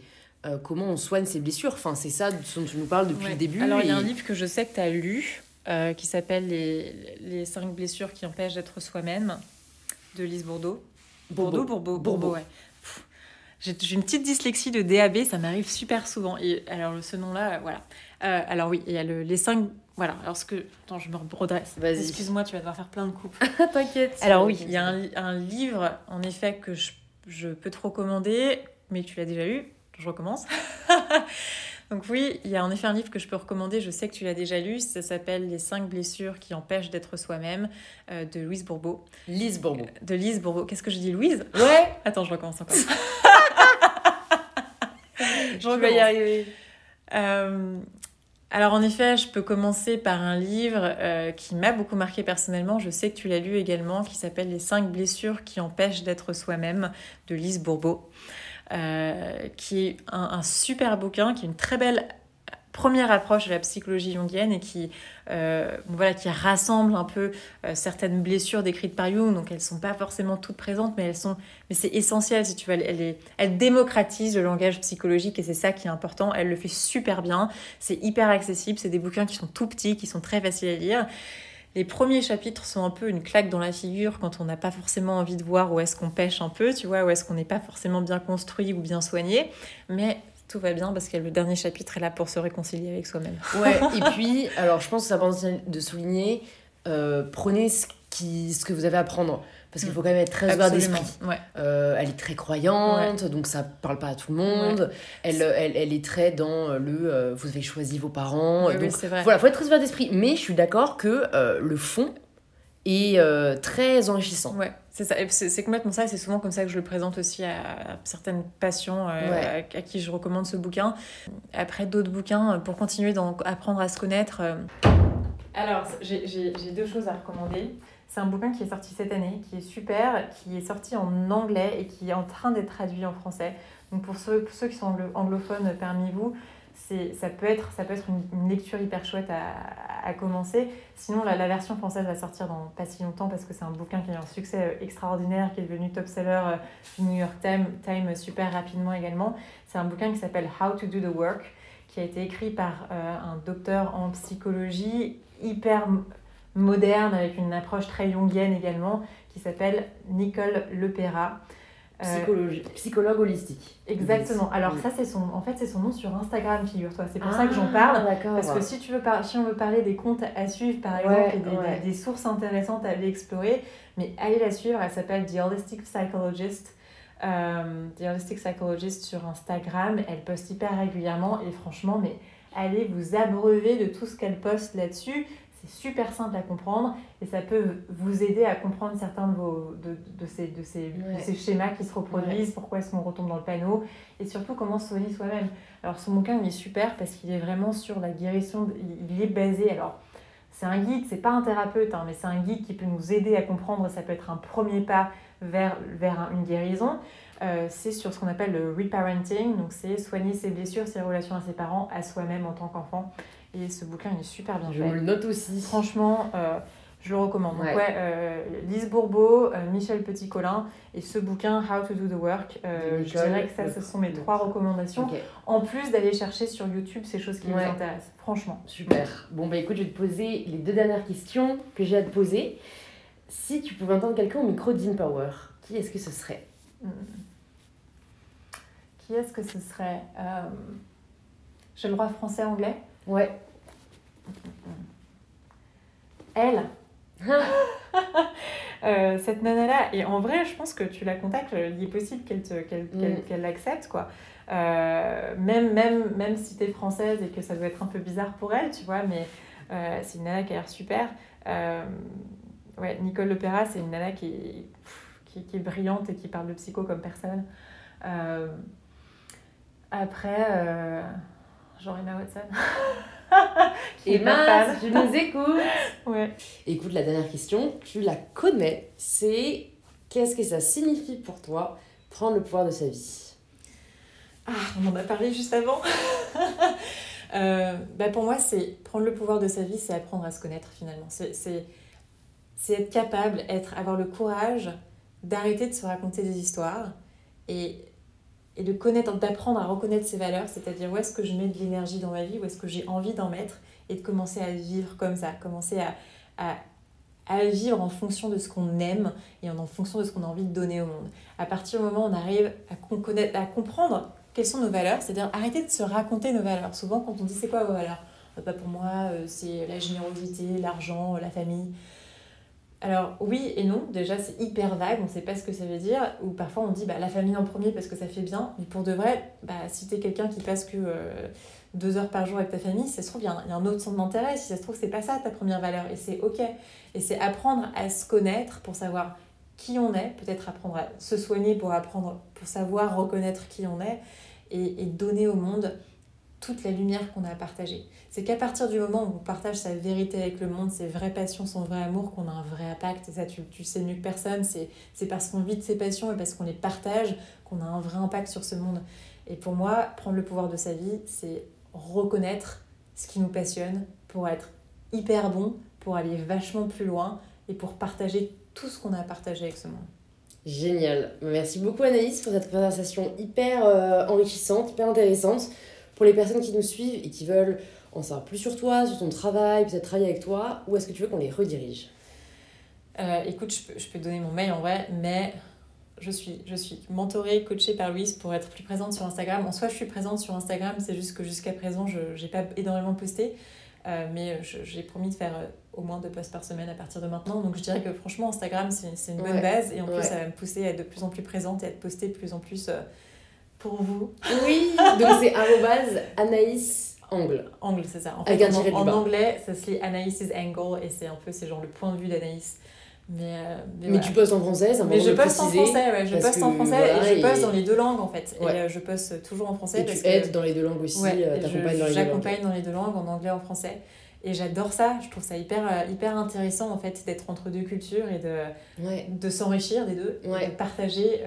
comment on soigne ses blessures, c'est ça dont tu nous parles depuis le début. Alors il y a un livre que je sais que tu as lu qui s'appelle Les cinq blessures qui empêchent d'être soi-même de Lise Bourbeau. Bourbeau. J'ai une petite dyslexie de DAB, ça m'arrive super souvent. Et alors ce nom-là, voilà. Alors oui, il y a les cinq... Voilà, alors ce que... Attends, je me redresse. Vas-y. Excuse-moi, tu vas devoir faire plein de coupes. T'inquiète. Alors oui, il y a un livre, en effet, que je peux te recommander, mais tu l'as déjà lu. Je recommence. Donc oui, il y a en effet un livre que je peux recommander, je sais que tu l'as déjà lu, ça s'appelle « Les cinq blessures qui empêchent d'être soi-même » de Louise Bourbeau. Lise Bourbeau. De Lise Bourbeau. Qu'est-ce que je dis, Louise ? Ouais. Attends, je recommence encore. Je vais y arriver. Alors en effet, je peux commencer par un livre qui m'a beaucoup marqué personnellement, je sais que tu l'as lu également, qui s'appelle « Les cinq blessures qui empêchent d'être soi-même » de Lise Bourbeau. Qui est un super bouquin, qui est une très belle première approche de la psychologie jungienne et qui rassemble un peu certaines blessures décrites par Jung. Donc elles ne sont pas forcément toutes présentes, mais c'est essentiel si tu veux. Elle démocratise le langage psychologique et c'est ça qui est important. Elle le fait super bien, c'est hyper accessible, c'est des bouquins qui sont tout petits, qui sont très faciles à lire. Les premiers chapitres sont un peu une claque dans la figure quand on n'a pas forcément envie de voir où est-ce qu'on pêche un peu, tu vois, où est-ce qu'on n'est pas forcément bien construit ou bien soigné. Mais tout va bien parce que le dernier chapitre est là pour se réconcilier avec soi-même. Ouais, et puis, alors je pense que c'est important de souligner, prenez ce que vous avez à prendre. Parce qu'il faut quand même être très ouvert d'esprit. Ouais. Elle est très croyante, donc ça parle pas à tout le monde. Ouais. Elle est très dans le vous avez choisi vos parents. Oui, donc, c'est vrai. Voilà, faut être très ouvert d'esprit. Mais je suis d'accord que le fond est très enrichissant. Ouais, c'est ça. C'est complètement ça. C'est souvent comme ça que je le présente aussi à certaines patients à qui je recommande ce bouquin. Après d'autres bouquins pour continuer d'apprendre à se connaître. Alors j'ai deux choses à recommander. C'est un bouquin qui est sorti cette année, qui est super, qui est sorti en anglais et qui est en train d'être traduit en français. Donc pour ceux qui sont anglophones parmi vous, ça peut être une lecture hyper chouette à commencer. Sinon, la version française va sortir dans pas si longtemps parce que c'est un bouquin qui a eu un succès extraordinaire, qui est devenu top-seller du New York Times super rapidement également. C'est un bouquin qui s'appelle « How to do the work » qui a été écrit par un docteur en psychologie hyper... moderne, avec une approche très jungienne également, qui s'appelle Nicole LePera. Psychologue holistique. Exactement. Alors ça, c'est son nom sur Instagram, figure-toi. C'est pour ça que j'en parle. Parce que si on veut parler des comptes à suivre, par exemple, et des sources intéressantes à aller explorer, mais allez la suivre, elle s'appelle The Holistic Psychologist. The Holistic Psychologist sur Instagram, elle poste hyper régulièrement, et franchement, mais allez vous abreuver de tout ce qu'elle poste là-dessus. C'est super simple à comprendre et ça peut vous aider à comprendre certains de ces schémas qui se reproduisent, pourquoi est-ce qu'on retombe dans le panneau et surtout comment se soigner soi-même. Alors son bouquin, il est super parce qu'il est vraiment sur la guérison, il est basé, alors c'est un guide, c'est pas un thérapeute, mais c'est un guide qui peut nous aider à comprendre, ça peut être un premier pas vers une guérison. C'est sur ce qu'on appelle le reparenting, donc c'est soigner ses blessures, ses relations à ses parents, à soi-même en tant qu'enfant. Et ce bouquin, il est super bien fait. Je me le note aussi. Franchement, Je le recommande. Donc, Lise Bourbeau, Michel Petit-Colin et ce bouquin How to do the work. Je dirais que ça, ce sont mes trois recommandations. Okay. En plus d'aller chercher sur YouTube ces choses qui nous intéressent. Franchement. Super. Bon, bah écoute, je vais te poser les deux dernières questions que j'ai à te poser. Si tu pouvais entendre quelqu'un au micro d'InPower, qui est-ce que ce serait ? Qui est-ce que ce serait ? J'ai le droit français-anglais ? Ouais. Elle. Cette nana-là, et en vrai, je pense que tu la contactes, il est possible qu'elle l'accepte, quoi. Même si t'es française et que ça doit être un peu bizarre pour elle, tu vois, mais c'est une nana qui a l'air super. Nicole LePera, c'est une nana qui est brillante et qui parle de psycho comme personne. Après, genre Emma Watson. Et mince, je nous écoute. Ouais. Écoute, la dernière question, tu la connais, c'est qu'est-ce que ça signifie pour toi prendre le pouvoir de sa vie ? Ah, on en a parlé juste avant. Pour moi, c'est prendre le pouvoir de sa vie, c'est apprendre à se connaître finalement. C'est être capable, avoir le courage d'arrêter de se raconter des histoires et de connaître, d'apprendre à reconnaître ses valeurs, c'est-à-dire où est-ce que je mets de l'énergie dans ma vie, où est-ce que j'ai envie d'en mettre, et de commencer à vivre comme ça, commencer à vivre en fonction de ce qu'on aime et en fonction de ce qu'on a envie de donner au monde. À partir du moment où on arrive à comprendre quelles sont nos valeurs, c'est-à-dire arrêter de se raconter nos valeurs. Souvent, quand on dit « c'est quoi vos valeurs ?» Pour moi, c'est la générosité, l'argent, la famille... Alors oui et non, déjà c'est hyper vague, on ne sait pas ce que ça veut dire, ou parfois on dit la famille en premier parce que ça fait bien, mais pour de vrai, si t'es quelqu'un qui passe que 2 heures par jour avec ta famille, si ça se trouve il y a un autre centre d'intérêt, si ça se trouve c'est pas ça ta première valeur, et c'est ok. Et c'est apprendre à se connaître pour savoir qui on est, peut-être apprendre à se soigner pour savoir reconnaître qui on est, et donner au monde toute la lumière qu'on a à partager. C'est qu'à partir du moment où on partage sa vérité avec le monde, ses vraies passions, son vrai amour, qu'on a un vrai impact. Et ça, tu sais mieux que personne. C'est parce qu'on vit de ses passions et parce qu'on les partage qu'on a un vrai impact sur ce monde. Et pour moi, prendre le pouvoir de sa vie, c'est reconnaître ce qui nous passionne pour être hyper bon, pour aller vachement plus loin et pour partager tout ce qu'on a à partager avec ce monde. Génial. Merci beaucoup Anaïs pour cette conversation hyper enrichissante, hyper intéressante. Pour les personnes qui nous suivent et qui veulent en savoir plus sur toi, sur ton travail, peut-être travailler avec toi, où est-ce que tu veux qu'on les redirige ? Écoute, je peux donner mon mail en vrai, mais je suis mentorée, coachée par Louise pour être plus présente sur Instagram. En soi, je suis présente sur Instagram, c'est juste que jusqu'à présent, je n'ai pas énormément posté, mais j'ai promis de faire au moins 2 posts par semaine à partir de maintenant. Donc je dirais que franchement, Instagram, c'est une bonne base et en plus, ça va me pousser à être de plus en plus présente et à être postée de plus en plus... pour vous. Oui, donc c'est @Anaïs Engel. Engel, c'est ça. En fait, en anglais, ça se lit Anaïs Engel et c'est un peu, c'est genre le point de vue d'Anaïs. Mais tu postes en français, ça me préciser. Mais je poste en français, ouais. Je poste en français et je poste dans les deux langues en fait. Ouais. Et je poste toujours en français. Et parce tu aides dans les deux langues aussi, t'accompagnes dans les deux langues. J'accompagne dans les deux langues, en anglais et en français. Et j'adore ça, je trouve ça hyper intéressant en fait d'être entre deux cultures et de s'enrichir des deux, et de partager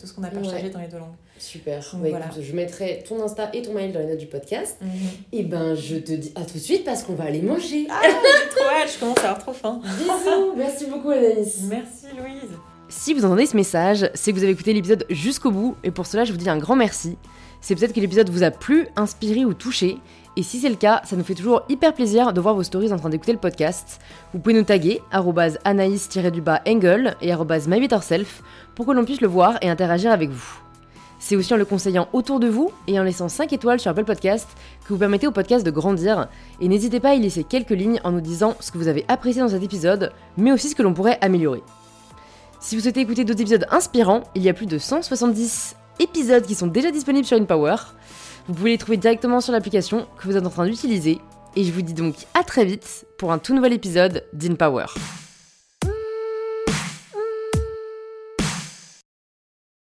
tout ce qu'on a partagé dans les deux langues. Super, donc, écoute, je mettrai ton Insta et ton mail dans les notes du podcast. Mm-hmm. Et je te dis à tout de suite parce qu'on va aller manger. Ah, j'ai trop hâte, je commence à avoir trop faim. Bisous, merci beaucoup Anaïs. Merci Louise. Si vous entendez ce message, c'est que vous avez écouté l'épisode jusqu'au bout et pour cela je vous dis un grand merci. C'est peut-être que l'épisode vous a plu, inspiré ou touché. Et si c'est le cas, ça nous fait toujours hyper plaisir de voir vos stories en train d'écouter le podcast. Vous pouvez nous taguer @Anaïs_Engel et @mybetterself pour que l'on puisse le voir et interagir avec vous. C'est aussi en le conseillant autour de vous et en laissant 5 étoiles sur Apple Podcast que vous permettez au podcast de grandir. Et n'hésitez pas à y laisser quelques lignes en nous disant ce que vous avez apprécié dans cet épisode, mais aussi ce que l'on pourrait améliorer. Si vous souhaitez écouter d'autres épisodes inspirants, il y a plus de 170 épisodes qui sont déjà disponibles sur InPower. Vous pouvez les trouver directement sur l'application que vous êtes en train d'utiliser. Et je vous dis donc à très vite pour un tout nouvel épisode d'InPower.